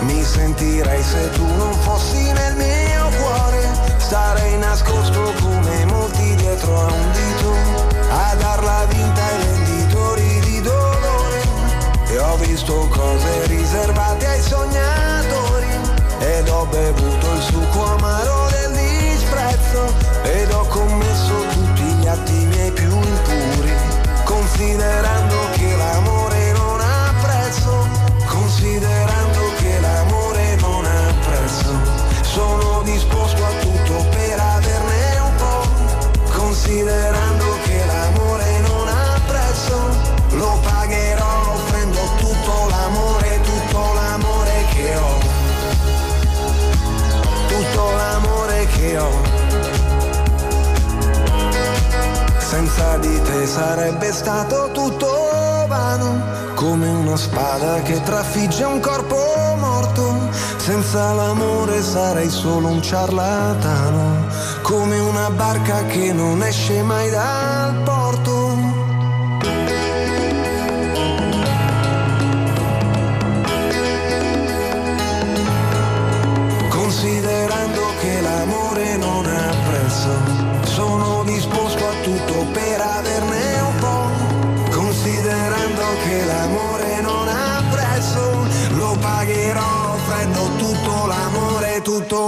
mi sentirei se tu non fossi nel mio cuore. Sarei nascosto come molti dietro a un dito, a dar la vinta ai venditori di dolore. E ho visto cose riservate ai sognatori, ed ho bevuto il succo amaro del disprezzo, ed ho commesso tutti gli atti miei più impuri, considerando che l'amore, considerando che l'amore non ha prezzo. Sono disposto a tutto per averne un po', considerando che l'amore non ha prezzo. Lo pagherò offrendo tutto l'amore che ho. Tutto l'amore che ho. Senza di te sarebbe stato tutto vano, come una spada che trafigge un corpo morto. Senza l'amore sarei solo un ciarlatano, come una barca che non esce mai dal porto. Considerando che l'amore non ha prezzo, sono disposto a tutto per averne un po', considerando che l'amore non ha prezzo. Lo pagherò offrendo tutto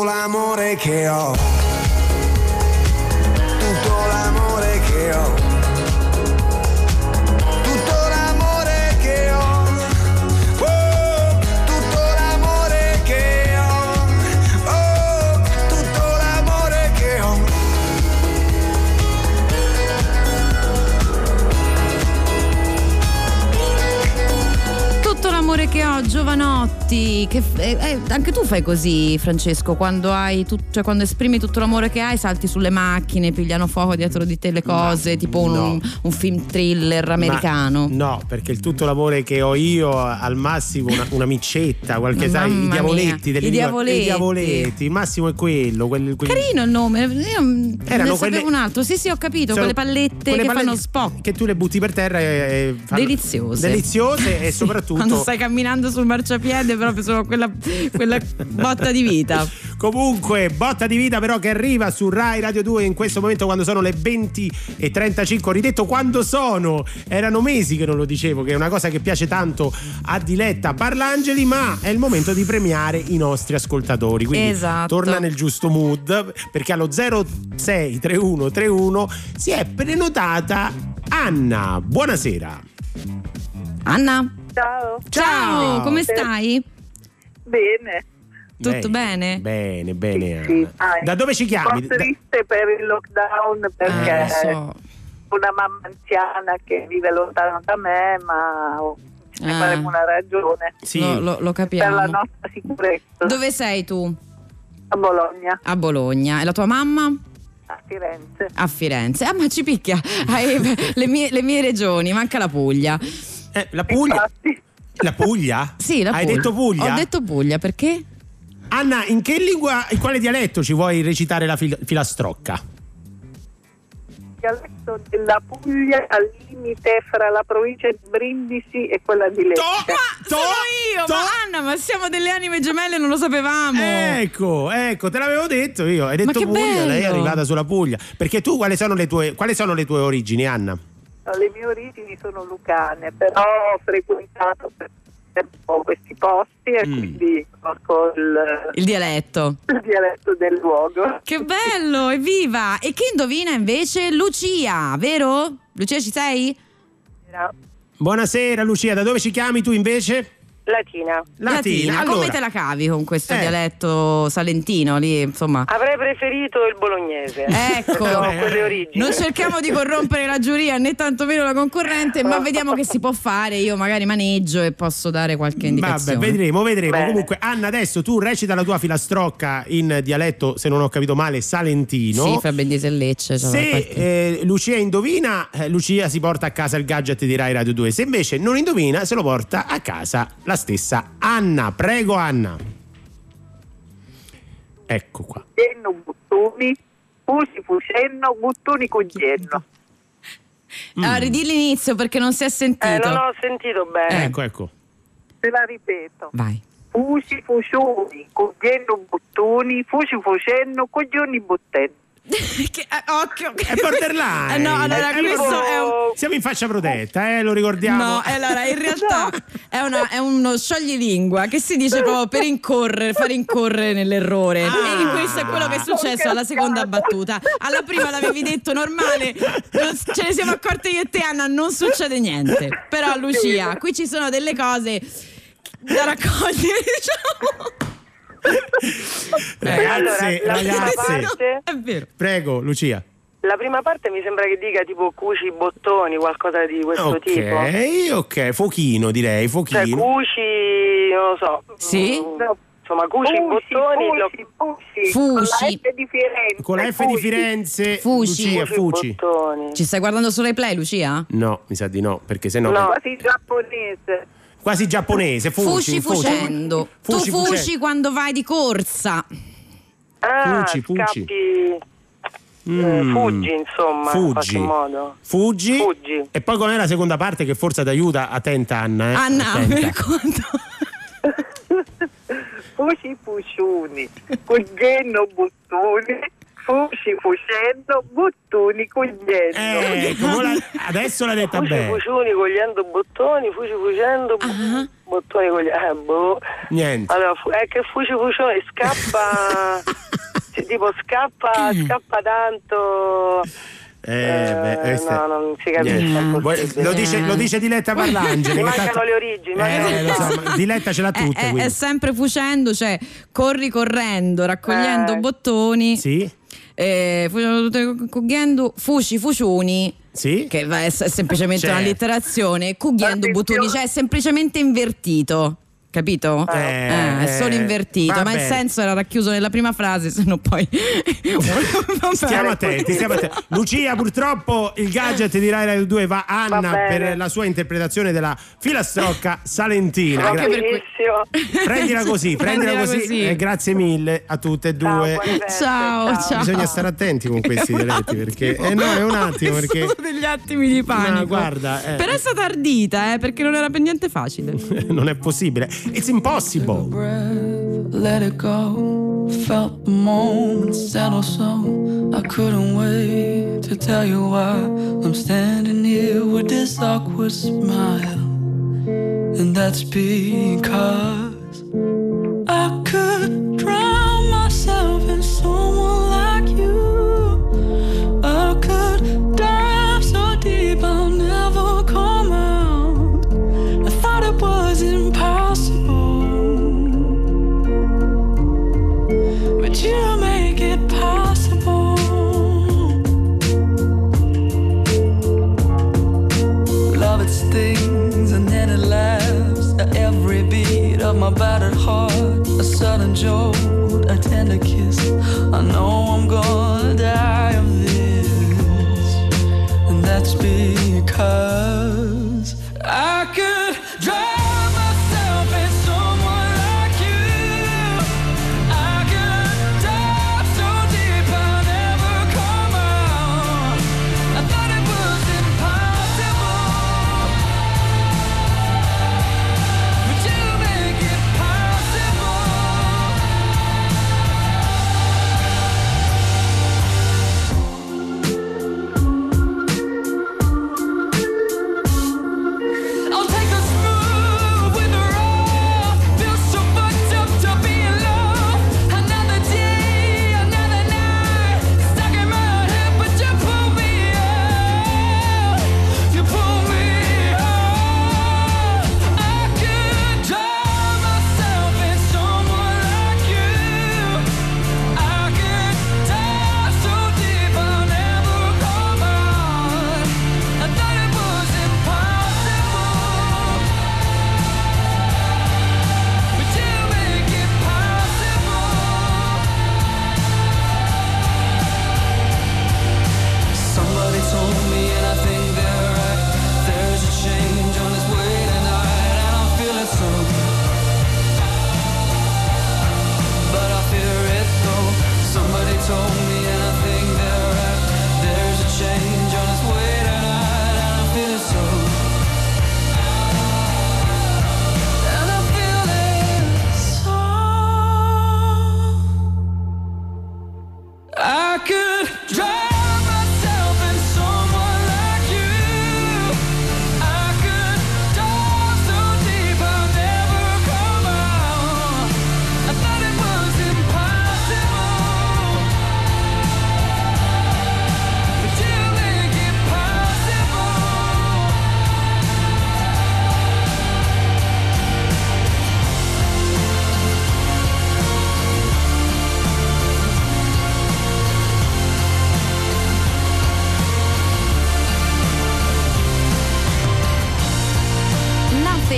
l'amore che ho. Tutto l'amore che ho. Tutto l'amore che ho. Oh, tutto l'amore che ho. Oh, tutto l'amore che ho. Tutto l'amore che ho, giovanotti. Che, anche tu fai così, Francesco, quando hai cioè quando esprimi tutto l'amore che hai, salti sulle macchine, pigliano fuoco dietro di te le cose, un film thriller americano. No, perché il tutto l'amore che ho io, al massimo una micetta, qualche, sai, i diavoletti, i diavoletti, il massimo è quello. Carino il nome, sapevo un altro. Sì, ho capito, cioè, quelle pallette fanno spot, che tu le butti per terra e fanno... Deliziose e soprattutto quando stai camminando sul marciapiede, proprio sono quella botta di vita. Comunque, botta di vita però che arriva su Rai Radio 2 in questo momento, quando sono le 20:35. Ho ridetto quando erano mesi che non lo dicevo, che è una cosa che piace tanto a Diletta Parlangeli, ma è il momento di premiare i nostri ascoltatori, quindi torna nel giusto mood, perché allo 063131 si è prenotata Anna. Buonasera Anna. Ciao, come stai? Bene. Tutto bene? Bene, bene. Sì. Ah, da dove ci chiami? Un po' triste per il lockdown, perché una mamma anziana che vive lontano da me, ma ne faremo una ragione. Sì, lo capiamo. Per la nostra sicurezza. Dove sei tu? A Bologna. A Bologna. E la tua mamma? A Firenze. A Firenze. Ah, ma ci picchia. Le mie regioni, manca la Puglia. La Puglia? Infatti. La Puglia? Sì, la Puglia. Hai detto Puglia? Ho detto Puglia, perché? Anna, in che lingua, in quale dialetto ci vuoi recitare la filastrocca? Dialetto della Puglia, al limite fra la provincia di Brindisi e quella di Lecce. Sono io. Ma Anna, ma siamo delle anime gemelle, non lo sapevamo. Ecco, te l'avevo detto io. Hai detto Puglia, bello. Lei è arrivata sulla Puglia. Perché tu quali sono le tue origini, Anna? Le mie origini sono lucane, però ho frequentato per tempo questi posti e quindi conosco il dialetto. Il dialetto del luogo. Che bello, evviva! E chi indovina invece? Lucia, vero? Lucia, ci sei? No. Buonasera Lucia, da dove ci chiami tu invece? Latina. Allora, come te la cavi con questo dialetto salentino lì, insomma? Avrei preferito il bolognese. Ecco, con le origini. Non cerchiamo di corrompere la giuria né tantomeno la concorrente, ma vediamo che si può fare. Io magari maneggio e posso dare qualche indicazione. Vabbè, vedremo. Bene. Comunque, Anna, adesso tu recita la tua filastrocca in dialetto, se non ho capito male, salentino. Sì, fa ben Lecce. Cioè se Lucia indovina, Lucia si porta a casa il gadget di Rai Radio 2. Se invece non indovina, se lo porta a casa la stessa Anna. Prego Anna. Ecco qua. Fusenno, buttoni, cugenno. Ridì l'inizio perché non si è sentito. Non ho sentito bene. Ecco. Te la ripeto. Vai. Fusi, fusioni, cugenno, buttoni, fusi, fusenno, coglioni, buttenno. Occhio, è borderline. Siamo in faccia protetta, lo ricordiamo. No, allora in realtà è uno scioglilingua che si dice proprio per far incorrere nell'errore. E questo è quello che è successo alla seconda battuta. Alla prima l'avevi detto normale, ce ne siamo accorti io e te, Anna. Non succede niente. Però, Lucia, qui ci sono delle cose da raccogliere, diciamo. Ragazze. È vero. Prego Lucia. La prima parte mi sembra che dica tipo cuci bottoni, qualcosa di questo tipo. Ok, fuochino direi, fuochino. Cioè cuci, non lo so. Sì? No. Insomma, cuci, bottoni, fuci. Con la F di Firenze. Fuci. Ci stai guardando su Rai Play, Lucia? No, mi sa di no, perché sennò quasi giapponese. Fuci fucendo. Tu fuci quando vai di corsa. Fuci. Fuggi, insomma. Fuggi. E poi com'è la seconda parte che forse ti aiuta? Attenta Anna. Anna, per conto. Fuci fuciuni, cugenno buttoni. Fuci, fucendo, bottoni, cogliendo. Adesso l'ha detta bene. Fuci, fucioni, cogliendo, bottoni. Fuci, fucendo, bottoni, cogliendo. Niente. Allora, è che fuci, fucione, scappa. Tipo scappa tanto. No, non si capisce. Lo dice Diletta Parlangeli. Mancano le origini. Diletta ce l'ha tutte. È sempre fucendo, cioè corri correndo, raccogliendo bottoni. Sì. Fuci fucioni, sì? Che è semplicemente una allitterazione. Cugliendo buttoni, cioè è semplicemente invertito, capito? È solo invertito, ma il senso era racchiuso nella prima frase, se no poi stiamo attenti. Lucia, purtroppo il gadget di Rai Radio 2 va a Anna per la sua interpretazione della filastrocca salentina. Prendila così. Grazie mille a tutte e due. Ciao. Bisogna stare attenti con questi dialetti perché è un attimo perché sono degli attimi di panico. Guarda, però è stata ardita, perché non era per niente facile. Non è possibile. It's impossible. Breath, let it go. Felt the moment settle so. I couldn't wait to tell you why I'm standing here with this awkward smile. And that's because I could drown myself in someone like you. I could dive so deep I'll never come out. I thought it was impossible.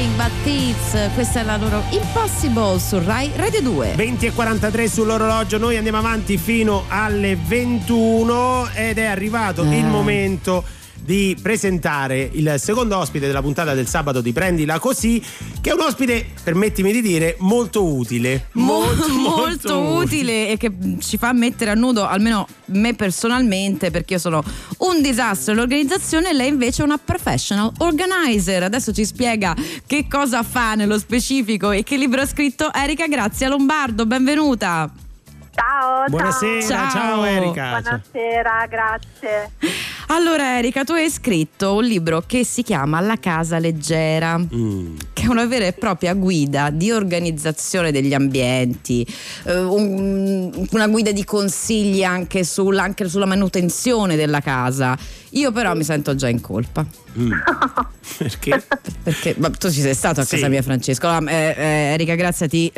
Nothing But Thieves, questa è la loro Impossible su Rai Radio 2. 20:43 sull'orologio, noi andiamo avanti fino alle 21 ed è arrivato il momento di presentare il secondo ospite della puntata del sabato di Prendila Così, che è un ospite, permettimi di dire, molto utile. Molto utile e che ci fa mettere a nudo, almeno me personalmente, perché io sono un disastro all'organizzazione e lei invece è una professional organizer. Adesso ci spiega che cosa fa nello specifico e che libro ha scritto Erika Grazia Lombardo. Benvenuta. Ciao, buonasera, ciao Erika. Buonasera, grazie. Allora Erika, tu hai scritto un libro che si chiama La Casa Leggera, che è una vera e propria guida di organizzazione degli ambienti, una guida di consigli anche, anche sulla manutenzione della casa. Io però mi sento già in colpa. Perché? Perché ma tu ci sei stato a casa mia, Francesco. Erika, grazie a ti.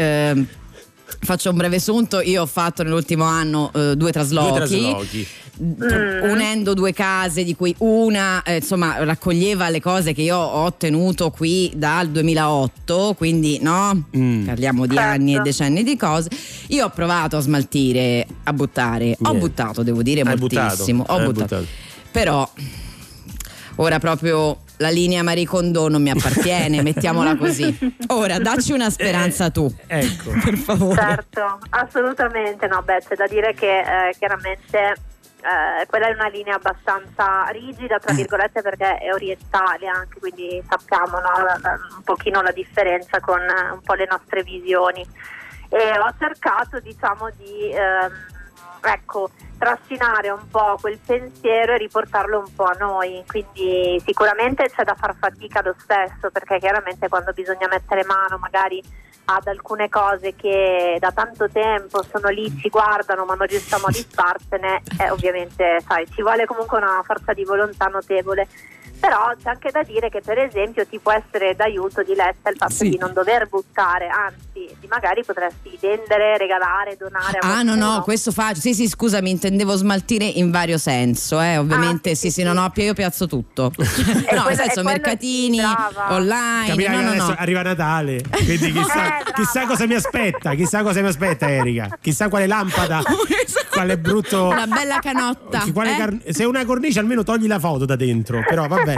Faccio un breve sunto, io ho fatto nell'ultimo anno due traslochi. Unendo due case di cui una insomma raccoglieva le cose che io ho ottenuto qui dal 2008, quindi no, parliamo di anni e decenni di cose. Io ho provato a smaltire, a buttare, ho buttato, devo dire, moltissimo. Ho buttato. Però ora proprio la linea Marie Kondo non mi appartiene, mettiamola così. Ora, dacci una speranza tu, ecco, per favore. Certo, assolutamente. No, beh, c'è da dire che chiaramente quella è una linea abbastanza rigida, tra virgolette, perché è orientale anche, quindi sappiamo, no, un pochino la differenza con un po' le nostre visioni. E ho cercato, diciamo, di... ecco, trascinare un po' quel pensiero e riportarlo un po' a noi, quindi sicuramente c'è da far fatica lo stesso, perché chiaramente quando bisogna mettere mano magari ad alcune cose che da tanto tempo sono lì, ci guardano ma non riusciamo a disfarsene, ovviamente sai, ci vuole comunque una forza di volontà notevole. Però c'è anche da dire che, per esempio, ti può essere d'aiuto, Diletta, il fatto di non dover buttare, anzi, magari potresti vendere, regalare, donare. Questo faccio. Sì, scusami, intendevo smaltire in vario senso, ovviamente. Io piazzo tutto. Nel senso, mercatini, online. Capirai, adesso arriva Natale, quindi chissà cosa mi aspetta, Erika. Chissà quale lampada, quale brutto. Una bella canotta. Se una cornice almeno togli la foto da dentro, però vabbè.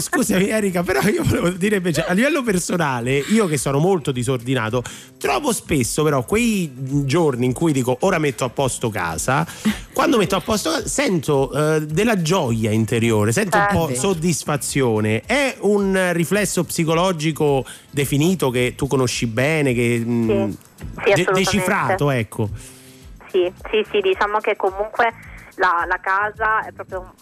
Scusami Erika, però io volevo dire invece, a livello personale, io che sono molto disordinato, trovo spesso però quei giorni in cui dico ora metto a posto casa, quando metto a posto casa sento della gioia interiore, sento un po' soddisfazione. È un riflesso psicologico definito, che tu conosci bene, che decifrato, ecco. Sì, diciamo che comunque la casa è proprio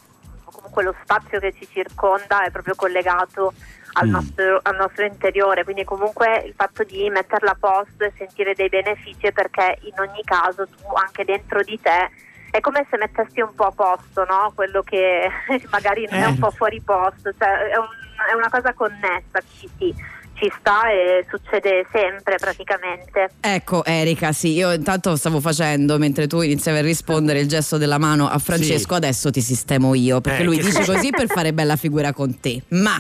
quello spazio che ci circonda, è proprio collegato al nostro interiore, quindi comunque il fatto di metterla a posto e sentire dei benefici, perché in ogni caso tu anche dentro di te è come se mettessi un po' a posto, no? Quello che magari non è un po' fuori posto, cioè è una cosa connessa, sì. Ci sta e succede sempre praticamente. Ecco Erika, sì, io intanto stavo facendo, mentre tu iniziavi a rispondere, il gesto della mano a Francesco. Adesso ti sistemo io, perché lui dice così per fare bella figura con te, ma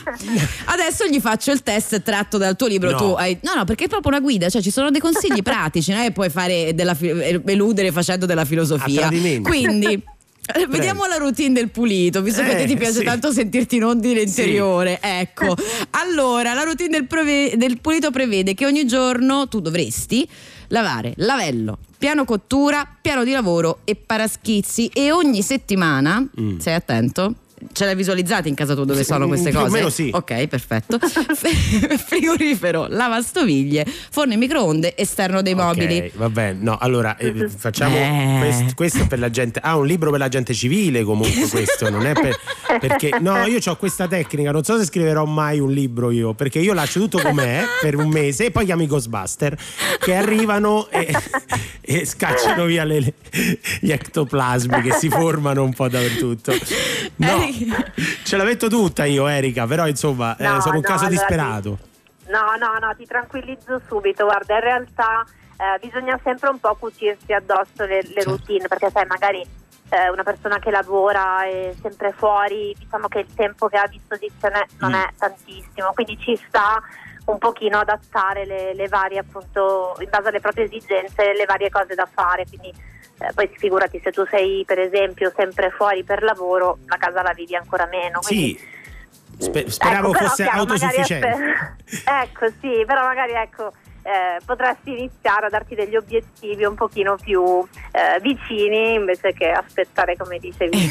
adesso gli faccio il test tratto dal tuo libro. No, perché è proprio una guida, cioè ci sono dei consigli pratici, non è che puoi fare eludere facendo della filosofia, quindi vediamo la routine del pulito, visto che ti piace tanto sentirti in ordine interiore. Ecco, allora la routine del pulito prevede che ogni giorno tu dovresti lavare lavello, piano cottura, piano di lavoro e paraschizzi, e ogni settimana, sei attento, ce l'hai visualizzata in casa tua dove sono queste cose? Almeno sì. Ok, perfetto. Frigorifero, lavastoviglie, forno e microonde, esterno dei mobili. Vabbè, no, allora facciamo questo per la gente. Un libro per la gente civile, comunque, questo non è perché no, io ho questa tecnica, non so se scriverò mai un libro io, perché io lascio tutto com'è per un mese e poi chiamo i Ghostbuster che arrivano e scacciano via gli ectoplasmi che si formano un po' dappertutto. No. Ce la metto tutta io, Erika, però insomma sono un caso disperato. No, ti tranquillizzo subito. Guarda, in realtà bisogna sempre un po' cucirsi addosso le routine, perché sai, magari una persona che lavora è sempre fuori, diciamo che il tempo che ha a disposizione non è tantissimo, quindi ci sta un pochino adattare le varie, appunto, in base alle proprie esigenze, le varie cose da fare. Quindi poi figurati, se tu sei per esempio sempre fuori per lavoro, la casa la vivi ancora meno. Quindi, sì, speravo fosse autosufficiente. Ecco, sì, però magari ecco, potresti iniziare a darti degli obiettivi un pochino più vicini, invece che aspettare, come dicevi,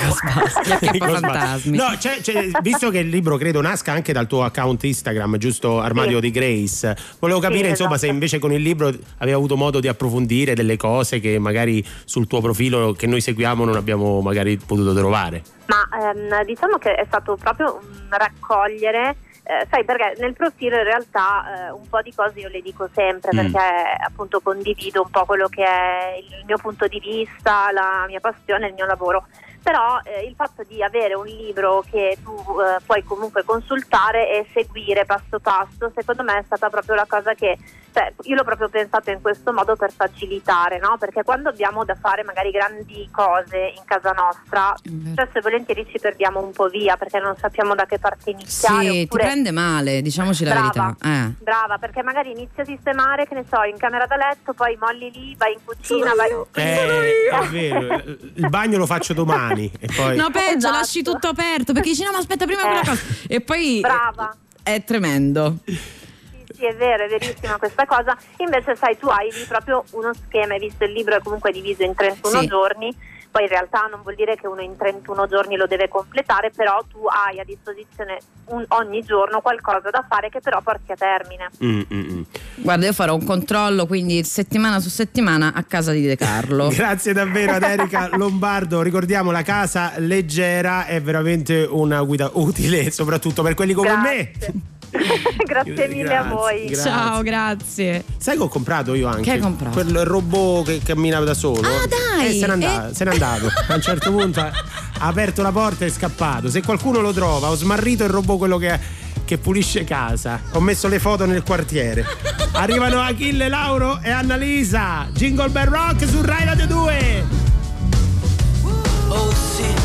fantasmi. No, visto che il libro credo nasca anche dal tuo account Instagram, giusto? Armadio sì. Di Grace, volevo capire, sì, insomma, esatto, se invece con il libro avevi avuto modo di approfondire delle cose che magari sul tuo profilo che noi seguiamo non abbiamo magari potuto trovare. Ma diciamo che è stato proprio raccogliere. Sai, perché nel profilo in realtà un po' di cose io le dico sempre, perché appunto condivido un po' quello che è il mio punto di vista, la mia passione, il mio lavoro. Però il fatto di avere un libro che tu puoi comunque consultare e seguire passo passo, secondo me è stata proprio la cosa che, cioè, io l'ho proprio pensato in questo modo per facilitare, no? Perché quando abbiamo da fare magari grandi cose in casa nostra, spesso e volentieri ci perdiamo un po' via perché non sappiamo da che parte iniziare. Sì, oppure ti prende male, diciamoci la verità. Brava, perché magari inizi a sistemare, che ne so, in camera da letto, poi molli lì, vai in cucina, è vero, il bagno lo faccio domani. E poi... No, peggio, esatto, lasci tutto aperto perché dici no, ma aspetta prima quella cosa, e poi brava, è tremendo. Sì, è vero, è verissima questa cosa. Invece sai, tu hai lì proprio uno schema, hai visto, il libro è comunque diviso in 31 sì. giorni. Poi in realtà non vuol dire che uno in 31 giorni lo deve completare, però tu hai a disposizione ogni giorno qualcosa da fare che però porti a termine. Guarda, io farò un controllo quindi settimana su settimana a casa di De Carlo. Grazie davvero ad Erika Lombardo. Ricordiamo, La Casa Leggera è veramente una guida utile soprattutto per quelli come me. Grazie mille, grazie, a voi, grazie. Ciao, grazie. Sai che ho comprato io anche? Che hai comprato? Quel robot che camminava da solo. Ah, dai! Se n'è andato. A un certo punto ha aperto la porta e è scappato. Se qualcuno lo trova, ho smarrito il robot, quello che pulisce casa. Ho messo le foto nel quartiere. Arrivano Achille Lauro e Annalisa. Jingle Bell Rock su Rai Radio 2. Oh sì,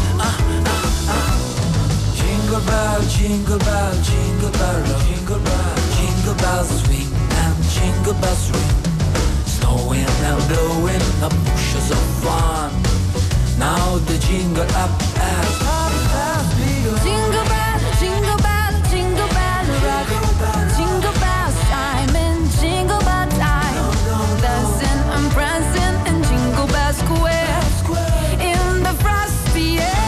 Jingle bell, jingle bell, jingle bell, jingle bell, jingle bells ring and jingle bells ring. Snowing and blowing up bushels of fun. Now the jingle up and up begun. Jingle bell, jingle bell, jingle bell rock. Jingle bells time in jingle bell time. Dancing and prancing in Jingle Bell Square. In the frosty air.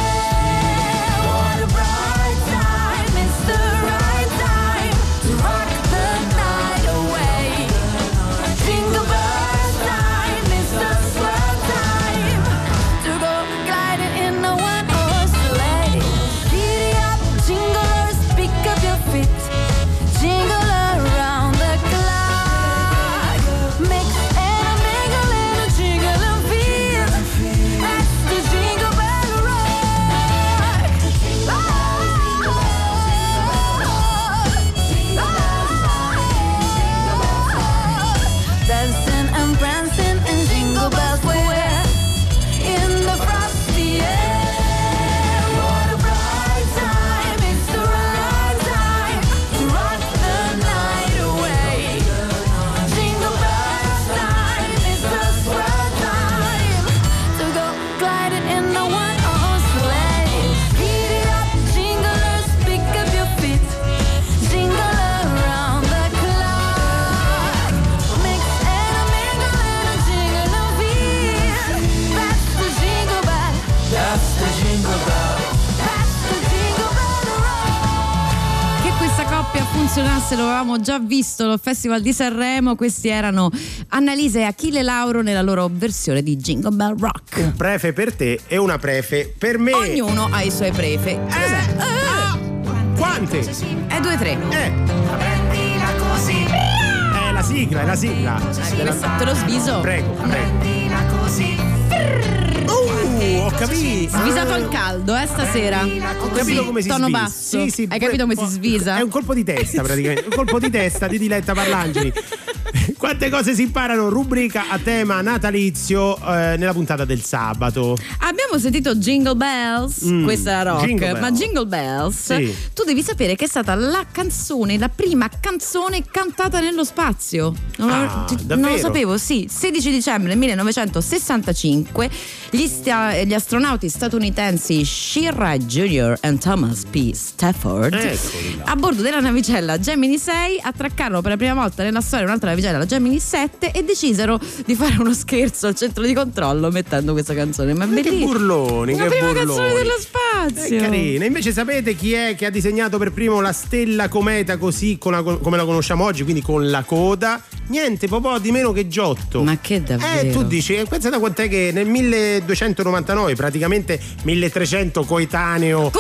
Lo avevamo già visto al Festival di Sanremo, questi erano Annalisa e Achille Lauro nella loro versione di Jingle Bell Rock. Un prefe per te e una prefe per me. Ognuno ha i suoi prefe. Quante? È 2-3. Prendila così. È la sigla, è la sigla. Te lo sviso. Prego. Prendila così. Ho capito. Svisato al caldo, stasera. Ho capito come si tono svisa. Basso. Sì, hai capito come si svisa? È un colpo di testa praticamente. Un colpo di testa di Diletta Parlangeli. Quante cose si imparano? Rubrica a tema natalizio nella puntata del sabato. Abbiamo sentito Jingle Bells, questa rock, ma Jingle Bells, sì, tu devi sapere che è stata la canzone, la prima canzone cantata nello spazio. Non lo sapevo, sì. 16 dicembre 1965 gli astronauti statunitensi Shira Jr. e Thomas P. Stafford, a bordo della navicella Gemini 6 attraccarono per la prima volta nella storia un'altra navicella, la Gemini 7, e decisero di fare uno scherzo al centro di controllo mettendo questa canzone. Ma bellissima. Che burloni, la prima canzone dello spazio. È carina. Invece sapete chi è che ha disegnato per primo la stella cometa così come la conosciamo oggi, quindi con la coda? Niente po' di meno che Giotto. Ma che davvero? Tu dici, pensa da quant'è che nel 1299, praticamente 1300, coetaneo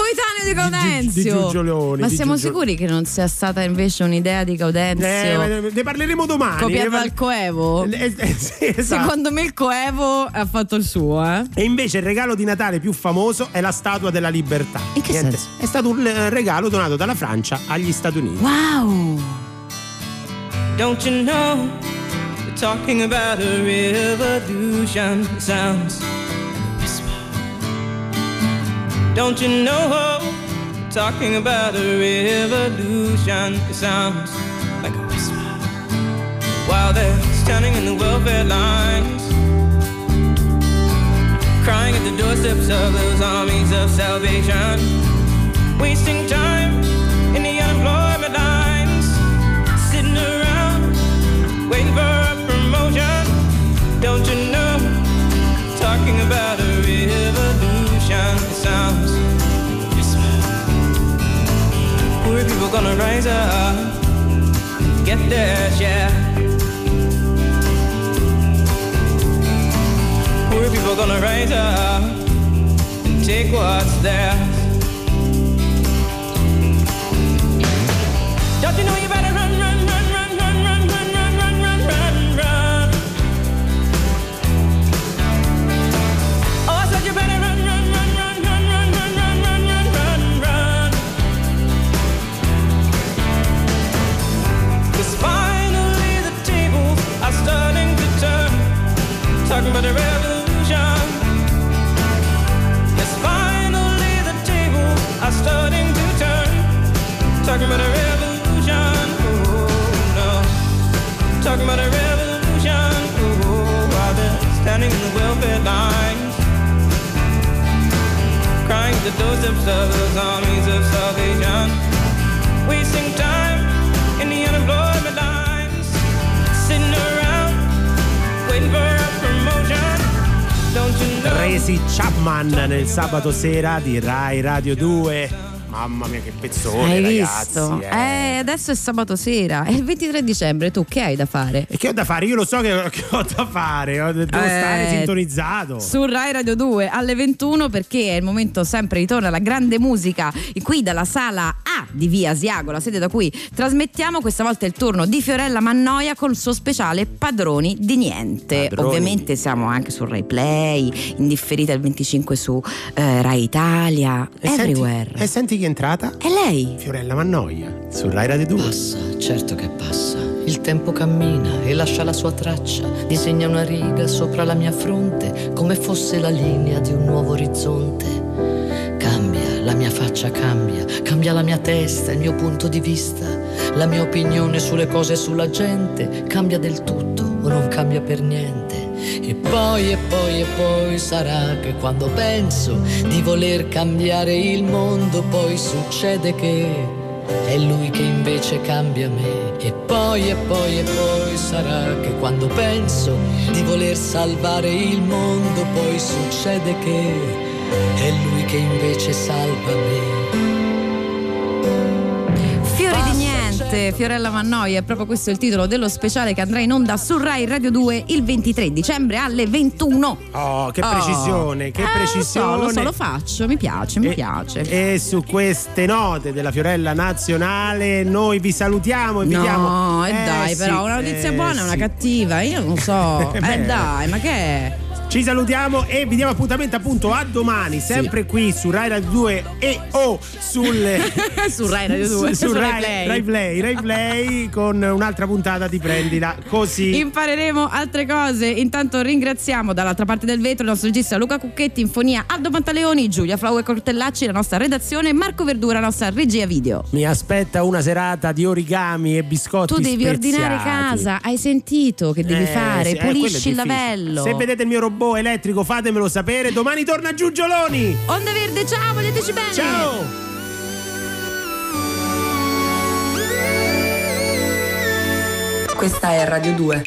di Gaudenzio, di Giorgio Leone. Ma siamo sicuri che non sia stata invece un'idea di Gaudenzio? Ne parleremo domani. Copiata dal coevo? Sì, esatto. Secondo me il coevo ha fatto il suo, eh? E invece il regalo di Natale più famoso è la Statua della Libertà. In che senso? È stato un regalo donato dalla Francia agli Stati Uniti. Wow. Don't you know we're talking about a revolution? It sounds like a whisper. Don't you know we're talking about a revolution? It sounds like a whisper. While they're standing in the welfare lines, crying at the doorsteps of those armies of salvation, wasting time in the unemployment lines, sitting around waiting for a promotion. Don't you know, talking about a revolution, it sounds whisper. Poor people gonna rise up and get their share. Poor people gonna rise up and take what's theirs. Don't you know you better run, run, run, run, run, run, run, run, run, run, run, run. Oh, I said you better run, run, run, run, run, run, run, run, run, run, run, run. 'Cause finally the tables are starting to turn. Talking about the revolution. I'm starting to turn, talking about a revolution, oh no, talking about a revolution, oh, while they're standing in the welfare lines, crying at the doorsteps of those armies of salvation, wasting time in the unemployment lines, sitting around, waiting for a promotion. Tracy Chapman nel sabato sera di Rai Radio 2. Mamma mia, che pezzone. Hai visto? Ragazzi, adesso è sabato sera, è il 23 dicembre, tu che hai da fare? E che ho da fare? Io lo so che ho da fare, devo stare sintonizzato su Rai Radio 2 alle 21, perché è il momento sempre ritorna la grande musica qui dalla sala A di Via Asiago, la sede da cui trasmettiamo. Questa volta è il turno di Fiorella Mannoia col suo speciale Padroni di niente. Padroni. Ovviamente siamo anche su Rai Play, in differita il 25 su Rai Italia, e everywhere. Senti che è entrata? È lei, Fiorella Mannoia, su Rai Radio 2. Passa, certo che passa. Il tempo cammina e lascia la sua traccia. Disegna una riga sopra la mia fronte, come fosse la linea di un nuovo orizzonte. Cambia, la mia faccia cambia. Cambia la mia testa, il mio punto di vista, la mia opinione sulle cose e sulla gente. Cambia del tutto o non cambia per niente. E poi, e poi, e poi sarà che quando penso di voler cambiare il mondo, poi succede che è lui che invece cambia me. E poi, e poi, e poi sarà che quando penso di voler salvare il mondo, poi succede che è lui che invece salva me. Fiorella Mannoia, è proprio questo il titolo dello speciale che andrà in onda su Rai Radio 2 il 23 dicembre alle 21. Oh, che precisione, che precisione. Lo faccio, mi piace, mi piace. E su queste note della Fiorella Nazionale noi vi salutiamo e vi diamo. No, dai, però una notizia buona e una cattiva, io non so. Dai, ma che è? Ci salutiamo e vi diamo appuntamento appunto a domani, sempre qui su Rai Radio 2 e su Rai Radio 2 su Rai Play con un'altra puntata di Prendila Così. Impareremo altre cose. Intanto ringraziamo dall'altra parte del vetro il nostro regista Luca Cucchetti, in fonia Aldo Pantaleoni, Giulia Flau e Cortellacci, la nostra redazione, Marco Verdura, la nostra regia video. Mi aspetta una serata di origami e biscotti speziati. Tu devi ordinare casa, hai sentito che devi fare? Pulisci il lavello. Se vedete il mio robot elettrico fatemelo sapere, domani torna Giugioloni. Onda Verde, ciao, vogliateci bene. Ciao. Questa è Radio 2.